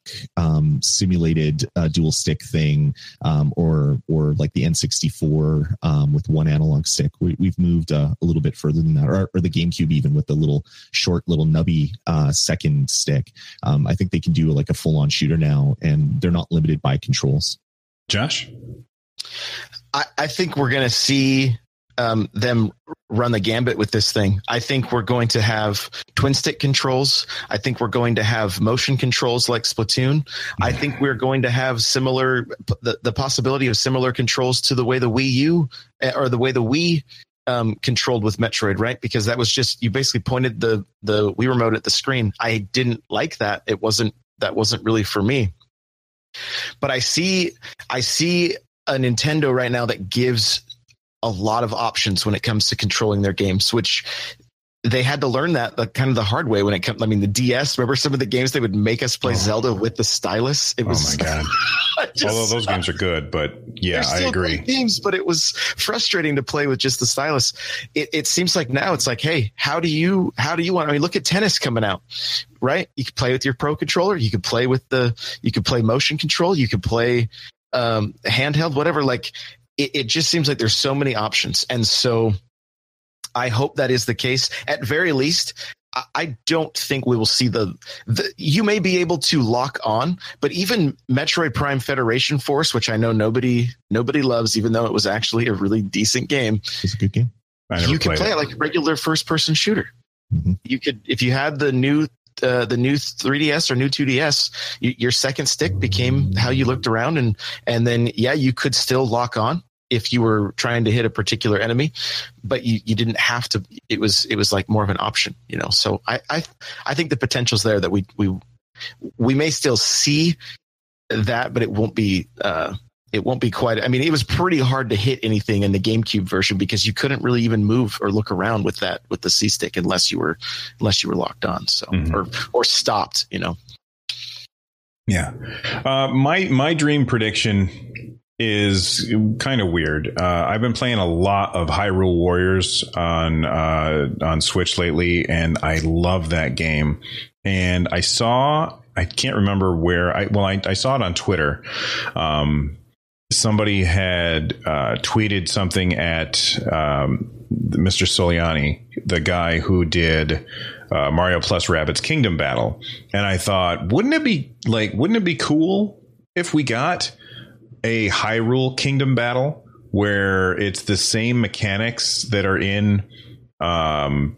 simulated dual stick thing, or like the N64 with one analog stick. We've moved a little bit further than that, or the GameCube even with the little short little nubby second stick. I think they can do like a full-on shooter now, and they're not limited by controls. Josh? I think we're going to see them run the gambit with this thing. I think we're going to have twin stick controls. I think we're going to have motion controls like Splatoon. I think we're going to have the possibility of similar controls to the way the Wii U or the way the Wii controlled with Metroid, right? Because that was just, you basically pointed the Wii remote at the screen. I didn't like that. That wasn't really for me. But I see a Nintendo right now that gives a lot of options when it comes to controlling their games, which they had to learn that kind of the hard way when it comes. I mean, the DS, remember some of the games they would make us play Zelda with the stylus? It was, oh my God. Although those games are good, but yeah, I agree. Great games, but it was frustrating to play with just the stylus. It seems like now it's like, hey, how do you want? I mean, look at tennis coming out, right? You can play with your pro controller. You could play with you could play motion control. You could play handheld, whatever. Like it just seems like there's so many options, and so I hope that is the case. At very least, I don't think we will see you may be able to lock on, but even Metroid Prime Federation Force, which I know nobody loves, even though it was actually a really decent game. It's a good game. You can play it like a regular first-person shooter. Mm-hmm. You could, if you had the new 3DS or new 2DS, your second stick became how you looked around, and then yeah, you could still lock on if you were trying to hit a particular enemy, but you didn't have to. It was like more of an option, you know. So I think the potential's there that we may still see that, but it won't be quite. I mean, it was pretty hard to hit anything in the GameCube version because you couldn't really even move or look around with the C stick unless you were locked on, so mm-hmm. or stopped, you know. Yeah, my dream prediction is kind of weird. I've been playing a lot of Hyrule Warriors on Switch lately, and I love that game. And I saw it on Twitter. Somebody had tweeted something at Mr. Soliani, the guy who did Mario plus Rabbids Kingdom Battle, and I thought, wouldn't it be cool if we got a Hyrule Kingdom Battle where it's the same mechanics that are in Mario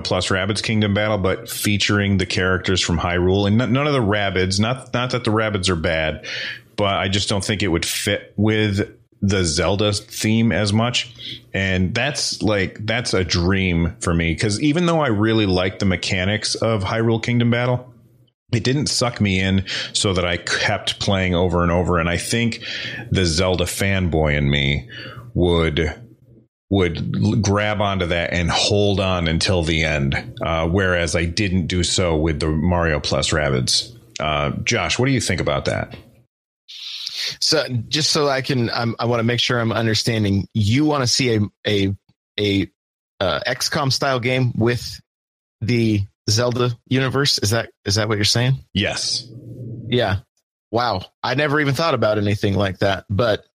plus Rabbids Kingdom Battle, but featuring the characters from Hyrule and none of the Rabbids. Not that the Rabbids are bad, but I just don't think it would fit with the Zelda theme as much. And that's a dream for me, because even though I really like the mechanics of Hyrule Kingdom Battle, it didn't suck me in so that I kept playing over and over. And I think the Zelda fanboy in me would grab onto that and hold on until the end, whereas I didn't do so with the Mario plus Rabbids. Josh, what do you think about that? So just so I can, I want to make sure I'm understanding. You want to see a XCOM style game with the Zelda universe? Is that what you're saying? Yes. Yeah. Wow. I never even thought about anything like that, but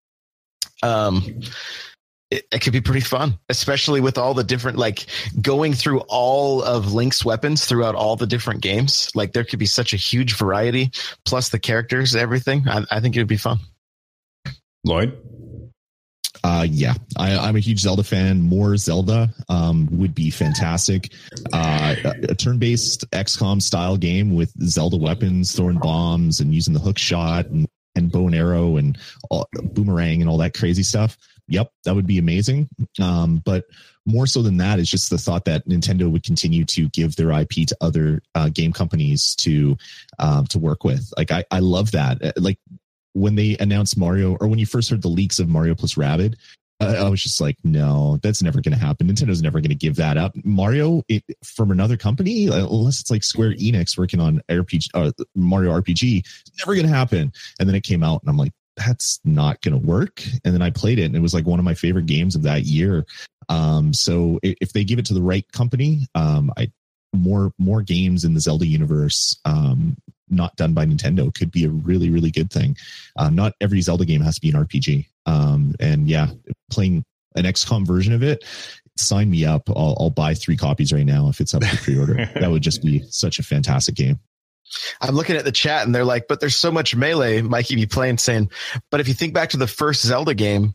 it could be pretty fun, especially with all the different, like going through all of Link's weapons throughout all the different games. Like there could be such a huge variety, plus the characters, everything. I think it would be fun. Lloyd? Yeah, I'm a huge Zelda fan. More Zelda would be fantastic. A turn-based XCOM style game with Zelda weapons, throwing bombs and using the hook shot and bow and arrow and boomerang and all that crazy stuff. Yep, that would be amazing. But more so than that is just the thought that Nintendo would continue to give their IP to other game companies to work with. Like I love that. Like when they announced Mario, or when you first heard the leaks of Mario plus Rabbids, I was just like, no, that's never going to happen. Nintendo's never going to give that up. Mario from another company, unless it's like Square Enix working on RPG, Mario RPG, never going to happen. And then it came out and I'm like, that's not going to work. And then I played it and it was like one of my favorite games of that year. So if they give it to the right company, more games in the Zelda universe, not done by Nintendo, could be a really, really good thing. Not every Zelda game has to be an RPG. And yeah, playing an XCOM version of it, sign me up. I'll buy 3 copies right now if it's up for pre-order. That would just be such a fantastic game. I'm looking at the chat and they're like, but there's so much melee, Mikey be playing, saying, but if you think back to the first Zelda game,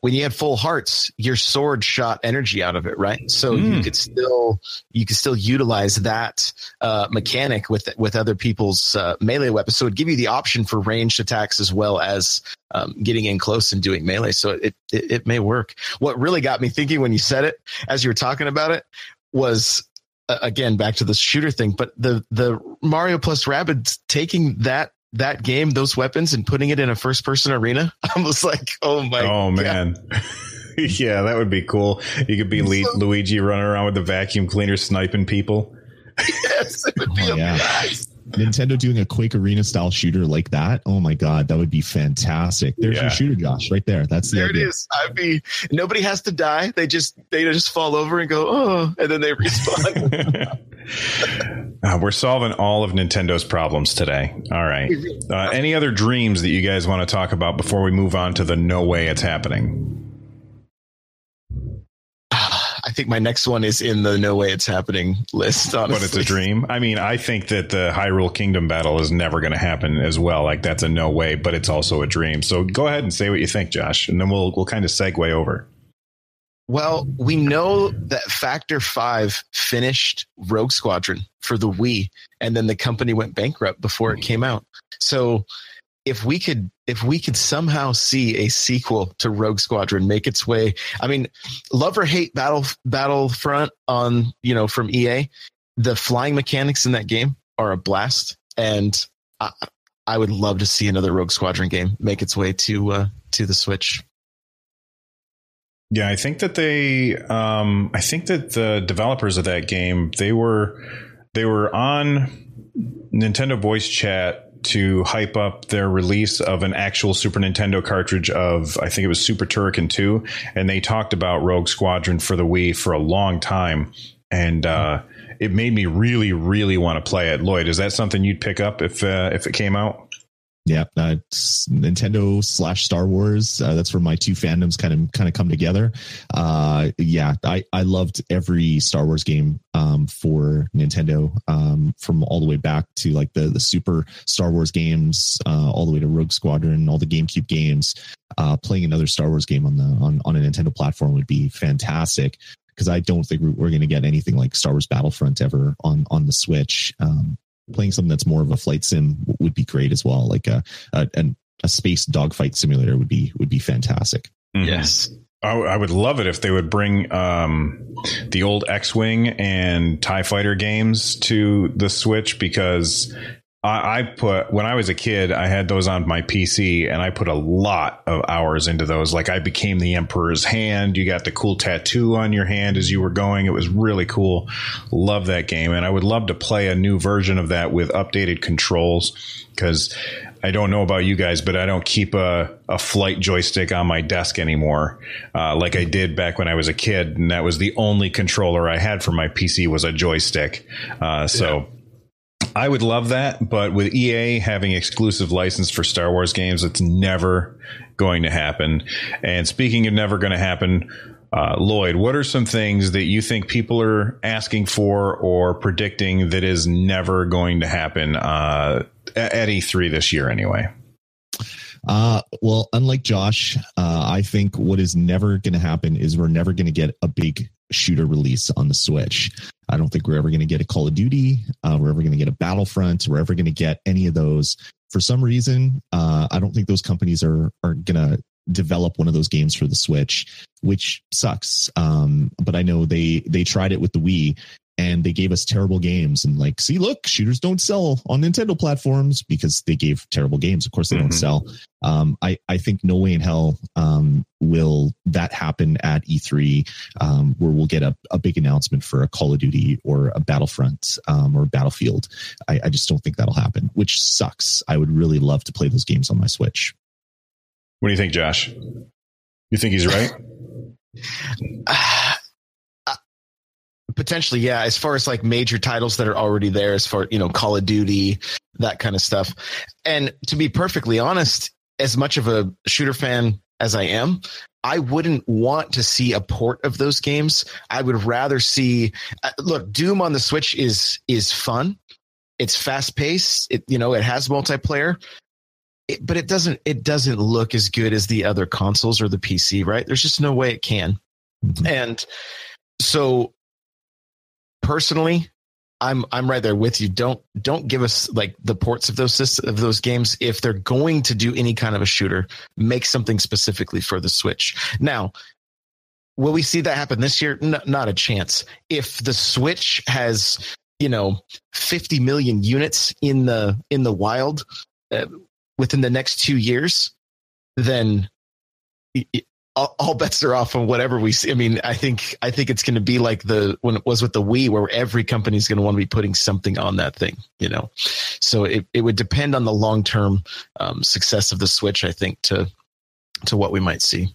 when you had full hearts, your sword shot energy out of it, right? So you could still utilize that mechanic with other people's melee weapons. So it'd give you the option for ranged attacks as well as getting in close and doing melee. So it may work. What really got me thinking when you said it, as you were talking about it, was again back to the shooter thing, but the Mario plus Rabbids taking that game, those weapons, and putting it in a first person arena. I was like, oh God. Man. Yeah, that would be cool. You could be Luigi running around with the vacuum cleaner sniping people. Yes, it would be amazing. Nintendo doing a Quake Arena style shooter like that. Oh my God, that would be fantastic. There's your shooter, Josh, right there. That's the idea. It is. Nobody has to die. They just fall over and go, oh, and then they respawn. We're solving all of Nintendo's problems today. All right. Any other dreams that you guys want to talk about before we move on to the no way it's happening? I think my next one is in the no way it's happening list, honestly. But it's a dream. I mean, I think that the Hyrule Kingdom battle is never going to happen as well. Like, that's a no way, but it's also a dream. So go ahead and say what you think, Josh, and then we'll kind of segue over. Well, we know that Factor 5 finished Rogue Squadron for the Wii, and then the company went bankrupt before it came out. So if we could somehow see a sequel to Rogue Squadron make its way, I mean, love or hate Battlefront on, you know, from EA, the flying mechanics in that game are a blast, and I would love to see another Rogue Squadron game make its way to the Switch. Yeah, I think that the developers of that game, they were on Nintendo voice chat to hype up their release of an actual Super Nintendo cartridge of, I think it was Super Turrican 2. And they talked about Rogue Squadron for the Wii for a long time. And it made me really, really want to play it. Lloyd, is that something you'd pick up if it came out? Yeah, Nintendo / Star Wars. That's where my two fandoms kind of come together. I loved every Star Wars game for Nintendo, from all the way back to like the Super Star Wars games, all the way to Rogue Squadron, all the GameCube games. Playing another Star Wars game on a Nintendo platform would be fantastic, because I don't think we're going to get anything like Star Wars Battlefront ever on the Switch. Playing something that's more of a flight sim would be great as well. Like a space dogfight simulator would be fantastic. Mm-hmm. Yes. I would love it if they would bring the old X-Wing and TIE Fighter games to the Switch, because when I was a kid, I had those on my PC, and I put a lot of hours into those. Like, I became the Emperor's hand. You got the cool tattoo on your hand as you were going. It was really cool. Love that game. And I would love to play a new version of that with updated controls, because I don't know about you guys, but I don't keep a flight joystick on my desk anymore, like I did back when I was a kid. And that was the only controller I had for my PC was a joystick. So I would love that. But with EA having exclusive license for Star Wars games, it's never going to happen. And speaking of never going to happen, Lloyd, what are some things that you think people are asking for or predicting that is never going to happen at E3 this year anyway? Well, unlike Josh, I think what is never going to happen is we're never going to get a big shooter release on the Switch. I don't think we're ever going to get a Call of Duty. We're ever going to get a Battlefront. We're ever going to get any of those. For some reason, I don't think those companies are going to develop one of those games for the Switch, which sucks. But I know they tried it with the Wii, and they gave us terrible games. And like, see, look, shooters don't sell on Nintendo platforms because they gave terrible games. Of course, they don't sell. I think no way in hell will that happen at E3, where we'll get a big announcement for a Call of Duty or a Battlefront or Battlefield. I just don't think that'll happen, which sucks. I would really love to play those games on my Switch. What do you think, Josh? You think he's right? Potentially, yeah. As far as like major titles that are already there, as far, you know, Call of Duty, that kind of stuff. And to be perfectly honest, as much of a shooter fan as I am, I wouldn't want to see a port of those games. I would rather see, look, Doom on the Switch is fun. It's fast paced. It has multiplayer. But it doesn't look as good as the other consoles or the PC, right? There's just no way it can. Mm-hmm. And so personally, I'm right there with you. Don't give us like the ports of those games. If they're going to do any kind of a shooter, make something specifically for the Switch. Now, will we see that happen this year? No, not a chance. If the Switch has, 50 million units in the wild within the next 2 years, then all bets are off on whatever we see. I mean, I think it's going to be like when it was with the Wii, where every company is going to want to be putting something on that thing, you know? So it would depend on the long-term success of the Switch, I think, to what we might see.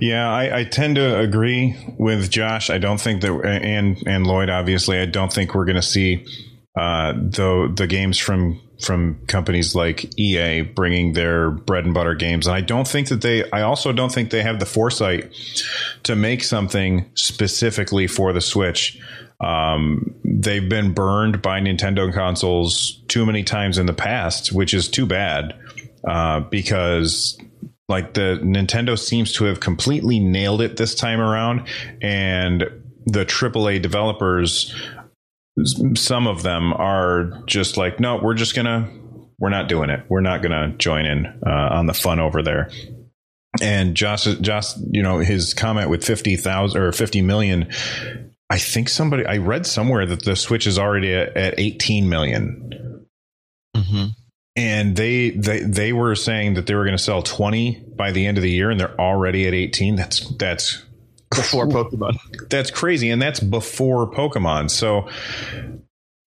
Yeah, I tend to agree with Josh. I don't think that, and Lloyd, obviously, I don't think we're going to see the games from companies like EA bringing their bread and butter games. And I also don't think they have the foresight to make something specifically for the Switch. They've been burned by Nintendo consoles too many times in the past, which is too bad, because like the Nintendo seems to have completely nailed it this time around. And the AAA developers, some of them are just like, no, we're not doing it. We're not going to join in on the fun over there. And Josh, you know, his comment with 50,000 or 50 million, I think I read somewhere that the Switch is already at 18 million. Mm-hmm. And they were saying that they were going to sell 20 by the end of the year, and they're already at 18. That's before Pokemon. That's crazy. And that's before Pokemon. So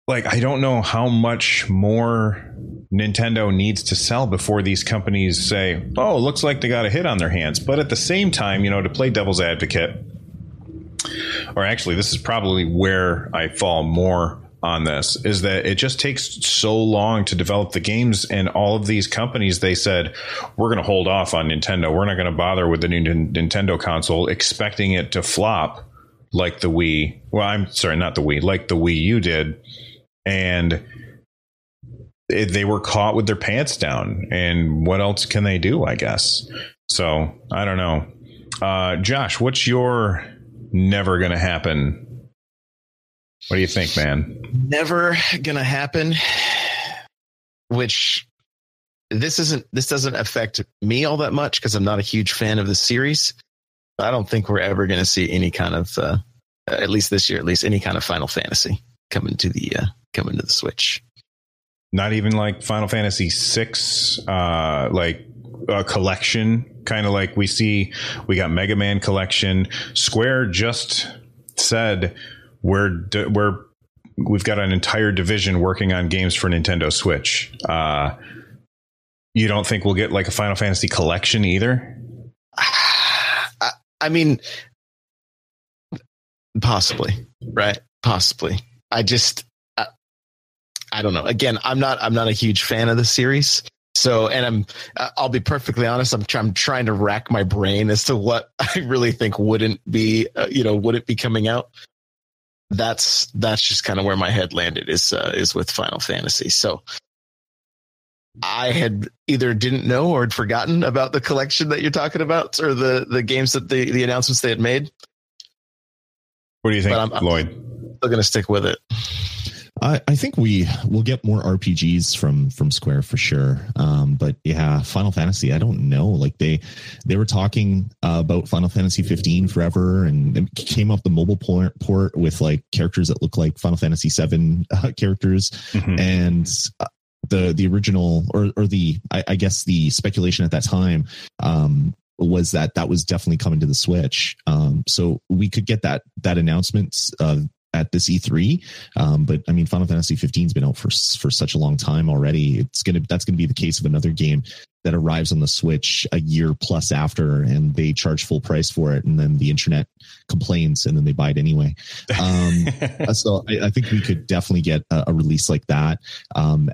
like, I don't know how much more Nintendo needs to sell before these companies say, oh, it looks like they got a hit on their hands. But at the same time, you know, to play devil's advocate, or actually this is probably where I fall more on this, is that it just takes so long to develop the games, and all of these companies, they said, we're going to hold off on Nintendo. We're not going to bother with the new Nintendo console, expecting it to flop like the Wii. Well, I'm sorry, not the Wii, like the Wii U did. And they were caught with their pants down, and what else can they do, I guess? So I don't know. Josh, what's your never going to happen? What do you think, man? Never gonna happen. Which this doesn't affect me all that much, because I'm not a huge fan of the series. I don't think we're ever gonna see any kind of, at least this year, at least any kind of Final Fantasy coming to the Switch. Not even like Final Fantasy VI, like a collection, kind of like we got Mega Man collection. Square just said, we've got an entire division working on games for Nintendo Switch. You don't think we'll get like a Final Fantasy collection either? I mean, possibly, right? Possibly. I don't know. Again, I'm not a huge fan of the series. So, and I'll be perfectly honest, I'm trying to rack my brain as to what I really think wouldn't be coming out. That's just kind of where my head landed is with Final Fantasy. So I had either didn't know or had forgotten about the collection that you're talking about, or the games that the announcements they had made. What do you think, Lloyd? I'm still going to stick with it. I think we will get more RPGs from Square for sure. But yeah, Final Fantasy, I don't know. Like they were talking about Final Fantasy 15 forever, and it came up the mobile port with like characters that look like Final Fantasy 7 characters. Mm-hmm. And the original I guess the speculation at that time was that was definitely coming to the Switch. So we could get that announcement at this E3, but I mean, Final Fantasy 15's been out for such a long time already. That's gonna be the case of another game that arrives on the Switch a year plus after, and they charge full price for it, and then the internet complains, and then they buy it anyway. So I think we could definitely get a release like that.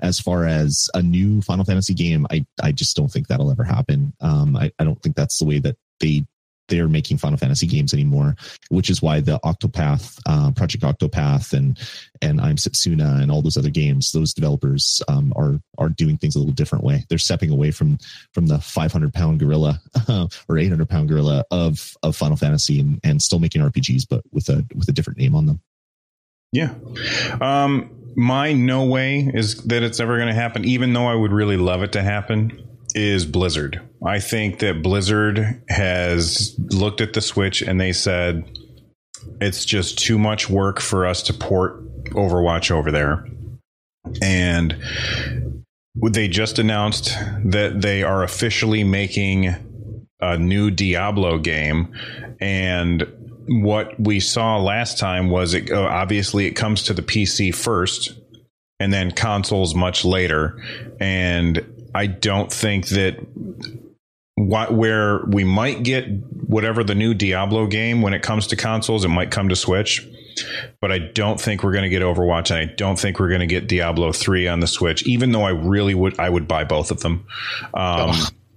As far as a new Final Fantasy game, I just don't think that'll ever happen. I don't think that's the way that they're making Final Fantasy games anymore, which is why the Octopath, Project Octopath, and I'm Setsuna, and all those other games, those developers are doing things a little different way. They're stepping away from the 500-pound gorilla or 800-pound gorilla of Final Fantasy, and still making RPGs, but with a different name on them. Yeah. My no way is that it's ever going to happen, even though I would really love it to happen, is Blizzard. I think that Blizzard has looked at the Switch and they said, it's just too much work for us to port Overwatch over there. And they just announced that they are officially making a new Diablo game. And what we saw last time was it obviously it comes to the PC first and then consoles much later. And I don't think that where we might get whatever the new Diablo game, when it comes to consoles, it might come to Switch. But I don't think we're going to get Overwatch, and I don't think we're going to get Diablo 3 on the Switch, even though I really would. I would buy both of them.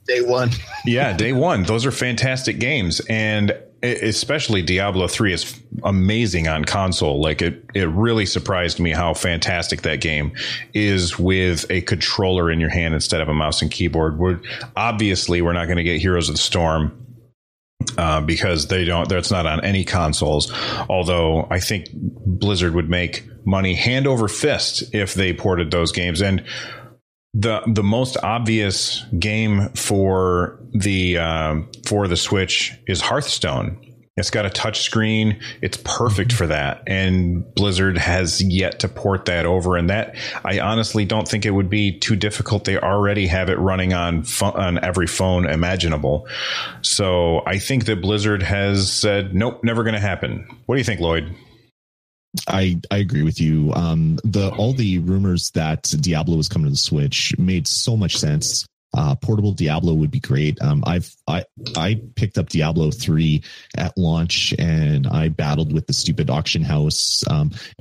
Day one. Yeah, day one. Those are fantastic games. And especially Diablo 3 is amazing on console. Like it really surprised me how fantastic that game is with a controller in your hand instead of a mouse and keyboard. We're not going to get Heroes of the Storm. Because that's not on any consoles. Although I think Blizzard would make money hand over fist if they ported those games. And the most obvious game for the Switch is Hearthstone. It's got a touch screen. It's perfect for that. And Blizzard has yet to port that over. And that, I honestly don't think it would be too difficult. They already have it running on every phone imaginable. So I think that Blizzard has said, nope, never going to happen. What do you think, Lloyd? I agree with you. All the rumors that Diablo was coming to the Switch made so much sense. Portable Diablo would be great. I picked up Diablo 3 at launch, and I battled with the stupid auction house.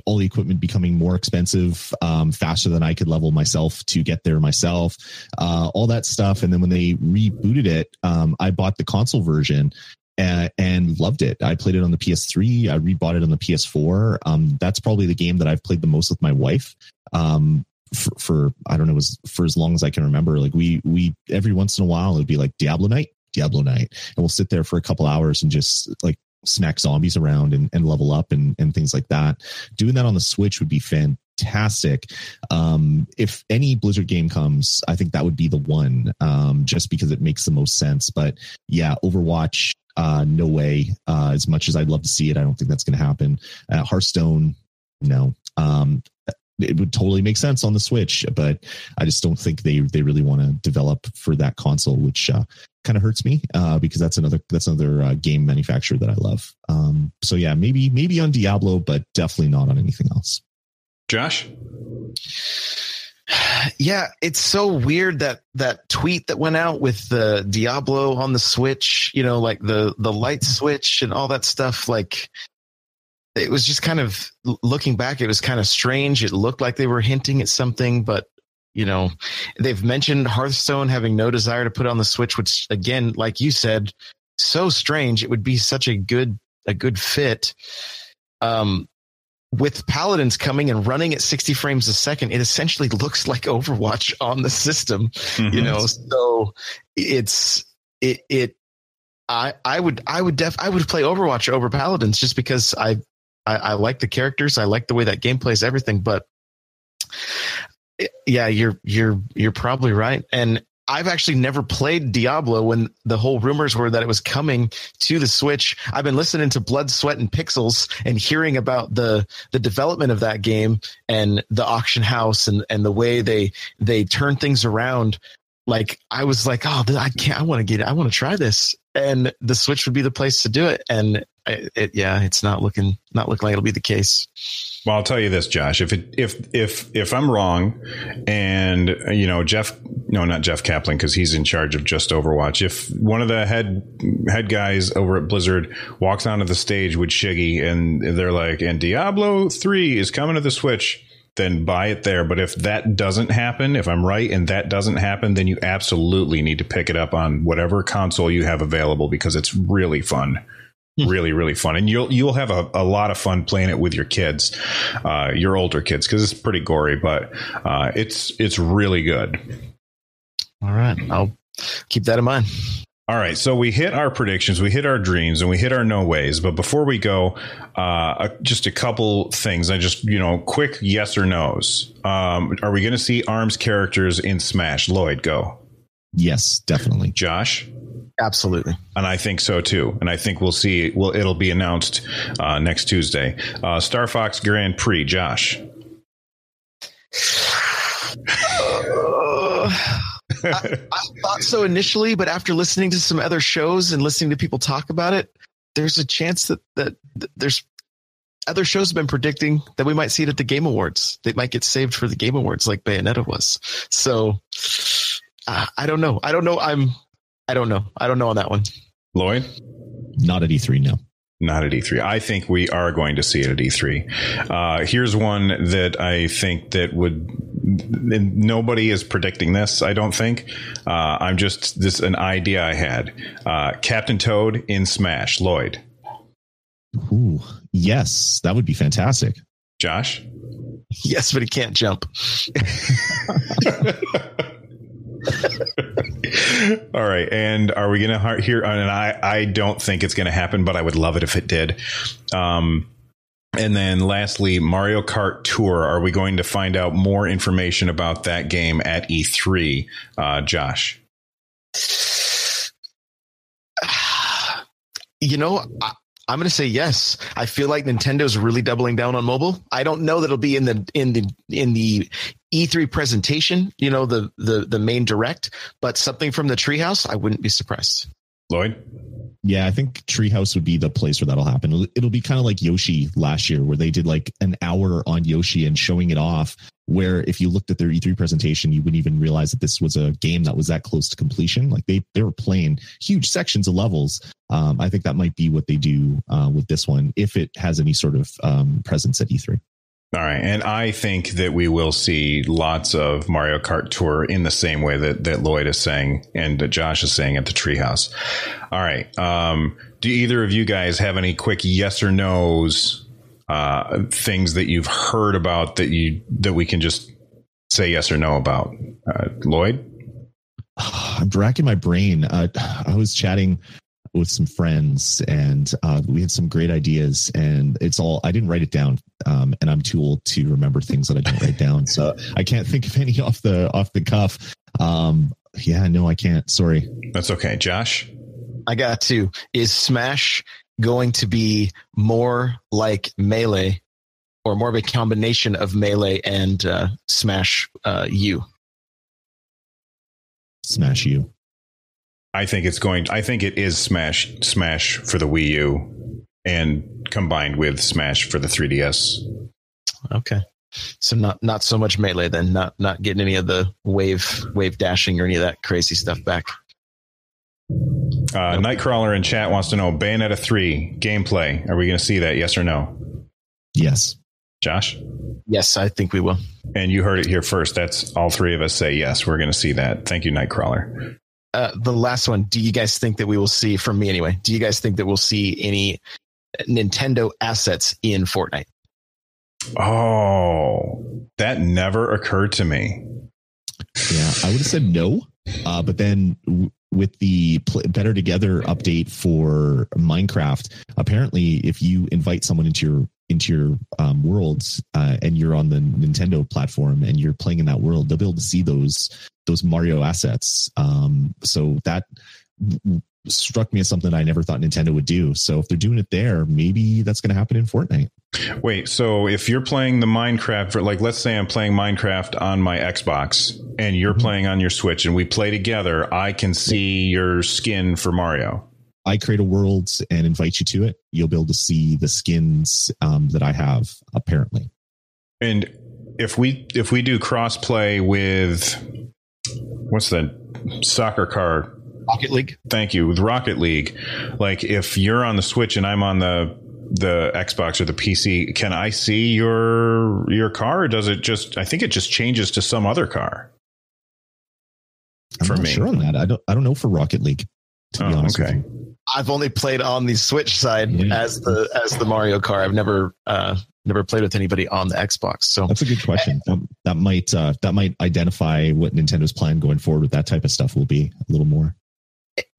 All the equipment becoming more expensive faster than I could level myself to get there myself. All that stuff, and then when they rebooted it, I bought the console version and loved it. I played it on the PS3. I rebought it on the PS4. That's probably the game that I've played the most with my wife. For as long as I can remember, like we every once in a while it'd be like Diablo night, and we'll sit there for a couple hours and just like smack zombies around and level up and things like that. Doing that on the Switch would be fantastic. If any Blizzard game comes, I think that would be the one, just because it makes the most sense. But yeah, Overwatch, no way. As much as I'd love to see it, I don't think that's going to happen. Hearthstone, no. It would totally make sense on the Switch, but I just don't think they really want to develop for that console, which kind of hurts me because that's another game manufacturer that I love. So yeah, maybe on Diablo, but definitely not on anything else. Josh? Yeah, it's so weird that tweet that went out with the Diablo on the Switch, you know, like the light switch and all that stuff. Like, it was just kind of, looking back, it was kind of strange. It looked like they were hinting at something, but, you know, they've mentioned Hearthstone having no desire to put on the Switch, which, again, like you said, so strange. It would be such a good fit. With Paladins coming and running at 60 frames a second, it essentially looks like Overwatch on the system, mm-hmm. You know, so I would play Overwatch over Paladins just because I like the characters. I like the way that game plays, everything. But yeah, you're probably right. And I've actually never played Diablo when the whole rumors were that it was coming to the Switch. I've been listening to Blood, Sweat, and Pixels and hearing about the development of that game and the auction house and the way they turn things around. Like, I was like, oh, I want to get it. I want to try this. And the Switch would be the place to do it. And it's not looking like it'll be the case. Well, I'll tell you this, Josh, if I'm wrong, and, you know, not Jeff Kaplan, because he's in charge of just Overwatch. If one of the head guys over at Blizzard walks onto the stage with Shiggy and they're like, and Diablo 3 is coming to the Switch, then buy it there. But if that doesn't happen, if I'm right and that doesn't happen, then you absolutely need to pick it up on whatever console you have available, because it's really fun. Really, really fun. And you'll have a lot of fun playing it with your kids, your older kids, because it's pretty gory, but it's really good. All right. I'll keep that in mind. All right, so we hit our predictions, we hit our dreams, and we hit our no ways. But before we go, just a couple things. I just, you know, quick yes or no's. Are we going to see ARMS characters in Smash? Lloyd, go. Yes, definitely. Josh? Absolutely. And I think so, too. And I think we'll see. Well, it'll be announced next Tuesday. Star Fox Grand Prix, Josh? I thought so initially, but after listening to some other shows and listening to people talk about it, there's a chance that there's other shows have been predicting that we might see it at the Game Awards. They might get saved for the Game Awards like Bayonetta was. So I don't know. I don't know on that one. Lloyd? Not at E3, no. Not at E3. I think we are going to see it at E3. Here's one that I think that would... Nobody is predicting this, I don't think. I'm just... This an idea I had. Captain Toad in Smash. Lloyd? Ooh, yes, that would be fantastic. Josh? Yes, but he can't jump. All right, and are we going to hear? And I don't think it's going to happen, but I would love it if it did. And then lastly, Mario Kart Tour. Are we going to find out more information about that game at E3? Josh? You know, I'm going to say yes. I feel like Nintendo's really doubling down on mobile. I don't know that it'll be in the E3 presentation, you know, the main direct, but something from the Treehouse, I wouldn't be surprised. Lloyd? Yeah, I think Treehouse would be the place where that'll happen. It'll be kind of like Yoshi last year, where they did like an hour on Yoshi and showing it off, where if you looked at their E3 presentation, you wouldn't even realize that this was a game that was that close to completion. Like they were playing huge sections of levels. I think that might be what they do with this one, if it has any sort of presence at E3. All right. And I think that we will see lots of Mario Kart Tour in the same way that Lloyd is saying and that Josh is saying at the Treehouse. All right. Do either of you guys have any quick yes or no's things that you've heard about that we can just say yes or no about? Lloyd? I'm racking my brain. I was chatting with some friends and we had some great ideas, and it's all, I didn't write it down, and I'm too old to remember things that I didn't write down, so I can't think of any off the cuff. Yeah, no, I can't, sorry. That's okay. Josh? I got two. Is Smash going to be more like Melee, or more of a combination of Melee and Smash U? Smash U. I think it is Smash for the Wii U, and combined with Smash for the 3DS. Okay, so not so much Melee then. Not getting any of the wave dashing or any of that crazy stuff back. Nightcrawler in chat wants to know Bayonetta 3 gameplay. Are we going to see that? Yes or no? Yes. Josh? Yes, I think we will. And you heard it here first. That's all three of us say yes. We're going to see that. Thank you, Nightcrawler. The last one, do you guys think that we will see, from me anyway, do you guys think that we'll see any Nintendo assets in Fortnite? Oh, that never occurred to me. Yeah, I would have said no. But then with the Better Together update for Minecraft, apparently if you invite someone into your worlds and you're on the Nintendo platform and you're playing in that world, they'll be able to see those Mario assets. So that struck me as something I never thought Nintendo would do. So if they're doing it there, maybe that's going to happen in Fortnite. Wait, so if you're playing the Minecraft, for like, let's say I'm playing Minecraft on my Xbox and you're playing on your Switch and we play together, I can see your skin for Mario. I create a world and invite you to it. You'll be able to see the skins that I have, apparently. And if we do cross play with, what's the soccer car? Rocket League. Thank you. With Rocket League, like if you're on the Switch and I'm on the Xbox or the PC, can I see your car? Or does it just? I think it just changes to some other car. I'm not sure on that. I don't know for Rocket League. To be honest with you. I've only played on the Switch side as the Mario Kart. I've never played with anybody on the Xbox. So that's a good question. That might identify what Nintendo's plan going forward with that type of stuff will be a little more.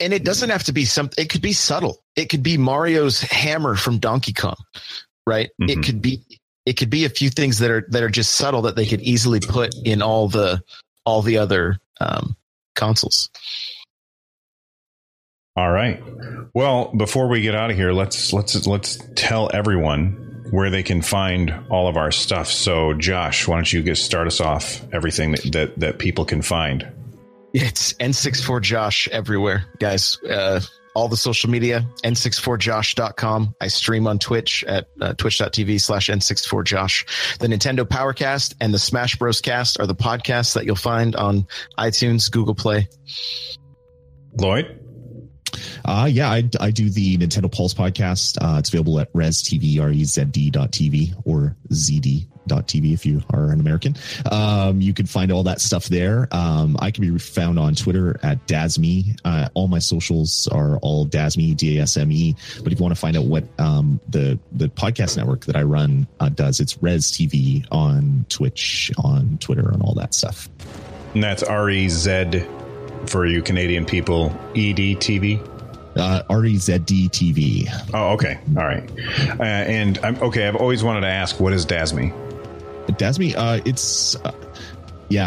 And it doesn't have to be something. It could be subtle. It could be Mario's hammer from Donkey Kong, right? Mm-hmm. It could be a few things that are just subtle that they could easily put in all the other consoles. All right. Well, before we get out of here, let's tell everyone where they can find all of our stuff. So, Josh, why don't you start us off everything that people can find? It's N64 Josh everywhere, guys. All the social media, n64josh.com. I stream on Twitch at twitch.tv/n64josh. The Nintendo Powercast and the Smash Bros. Cast are the podcasts that you'll find on iTunes, Google Play. Lloyd? Yeah, I do the Nintendo Pulse podcast. It's available at RezTV, REZD.TV or ZD.TV if you are an American. You can find all that stuff there. I can be found on Twitter at DASME. All my socials are all DASME, D-A-S-M-E. But if you want to find out what the podcast network that I run does, it's RezTV on Twitch, on Twitter, and all that stuff. And that's R-E-Z for you Canadian people, EDTV? REZD TV. Oh, okay. All right. And I'm okay. I've always wanted to ask, what is DASME? DASME,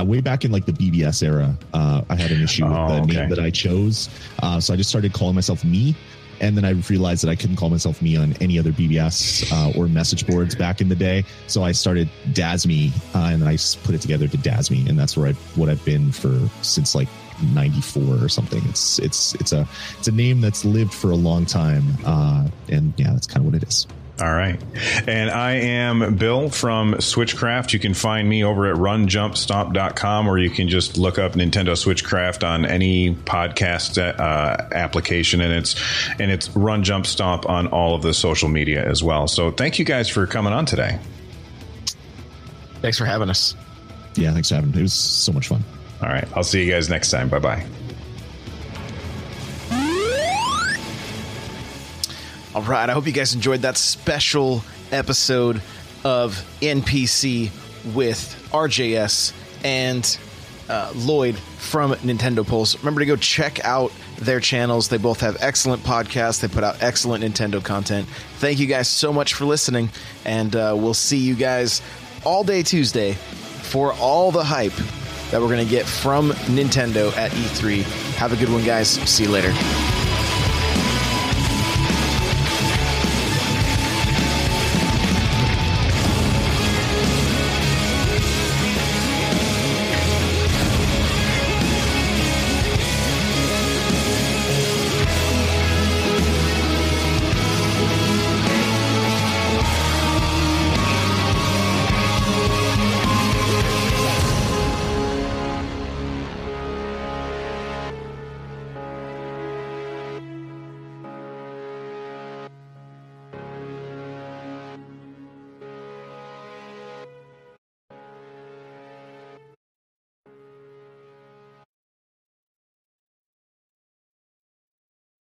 way back in like the BBS era, I had an issue with the name that I chose. So I just started calling myself Me. And then I realized that I couldn't call myself Me on any other BBS or message boards back in the day. So I started DASME, and I put it together to DASME. And that's where I've been for since like 94 or something. It's a name that's lived for a long time. And yeah, that's kind of what it is. All right. And I am Bill from Switchcraft. You can find me over at runjumpstomp.com, or you can just look up Nintendo Switchcraft on any podcast application. And it's Run Jump Stomp on all of the social media as well. So thank you guys for coming on today. Thanks for having us. Yeah, thanks for having me. It was so much fun. All right. I'll see you guys next time. Bye-bye. All right. I hope you guys enjoyed that special episode of NPC with RJS and Lloyd from Nintendo Pulse. Remember to go check out their channels. They both have excellent podcasts. They put out excellent Nintendo content. Thank you guys so much for listening, and we'll see you guys all day Tuesday for all the hype that we're going to get from Nintendo at E3. Have a good one, guys. See you later.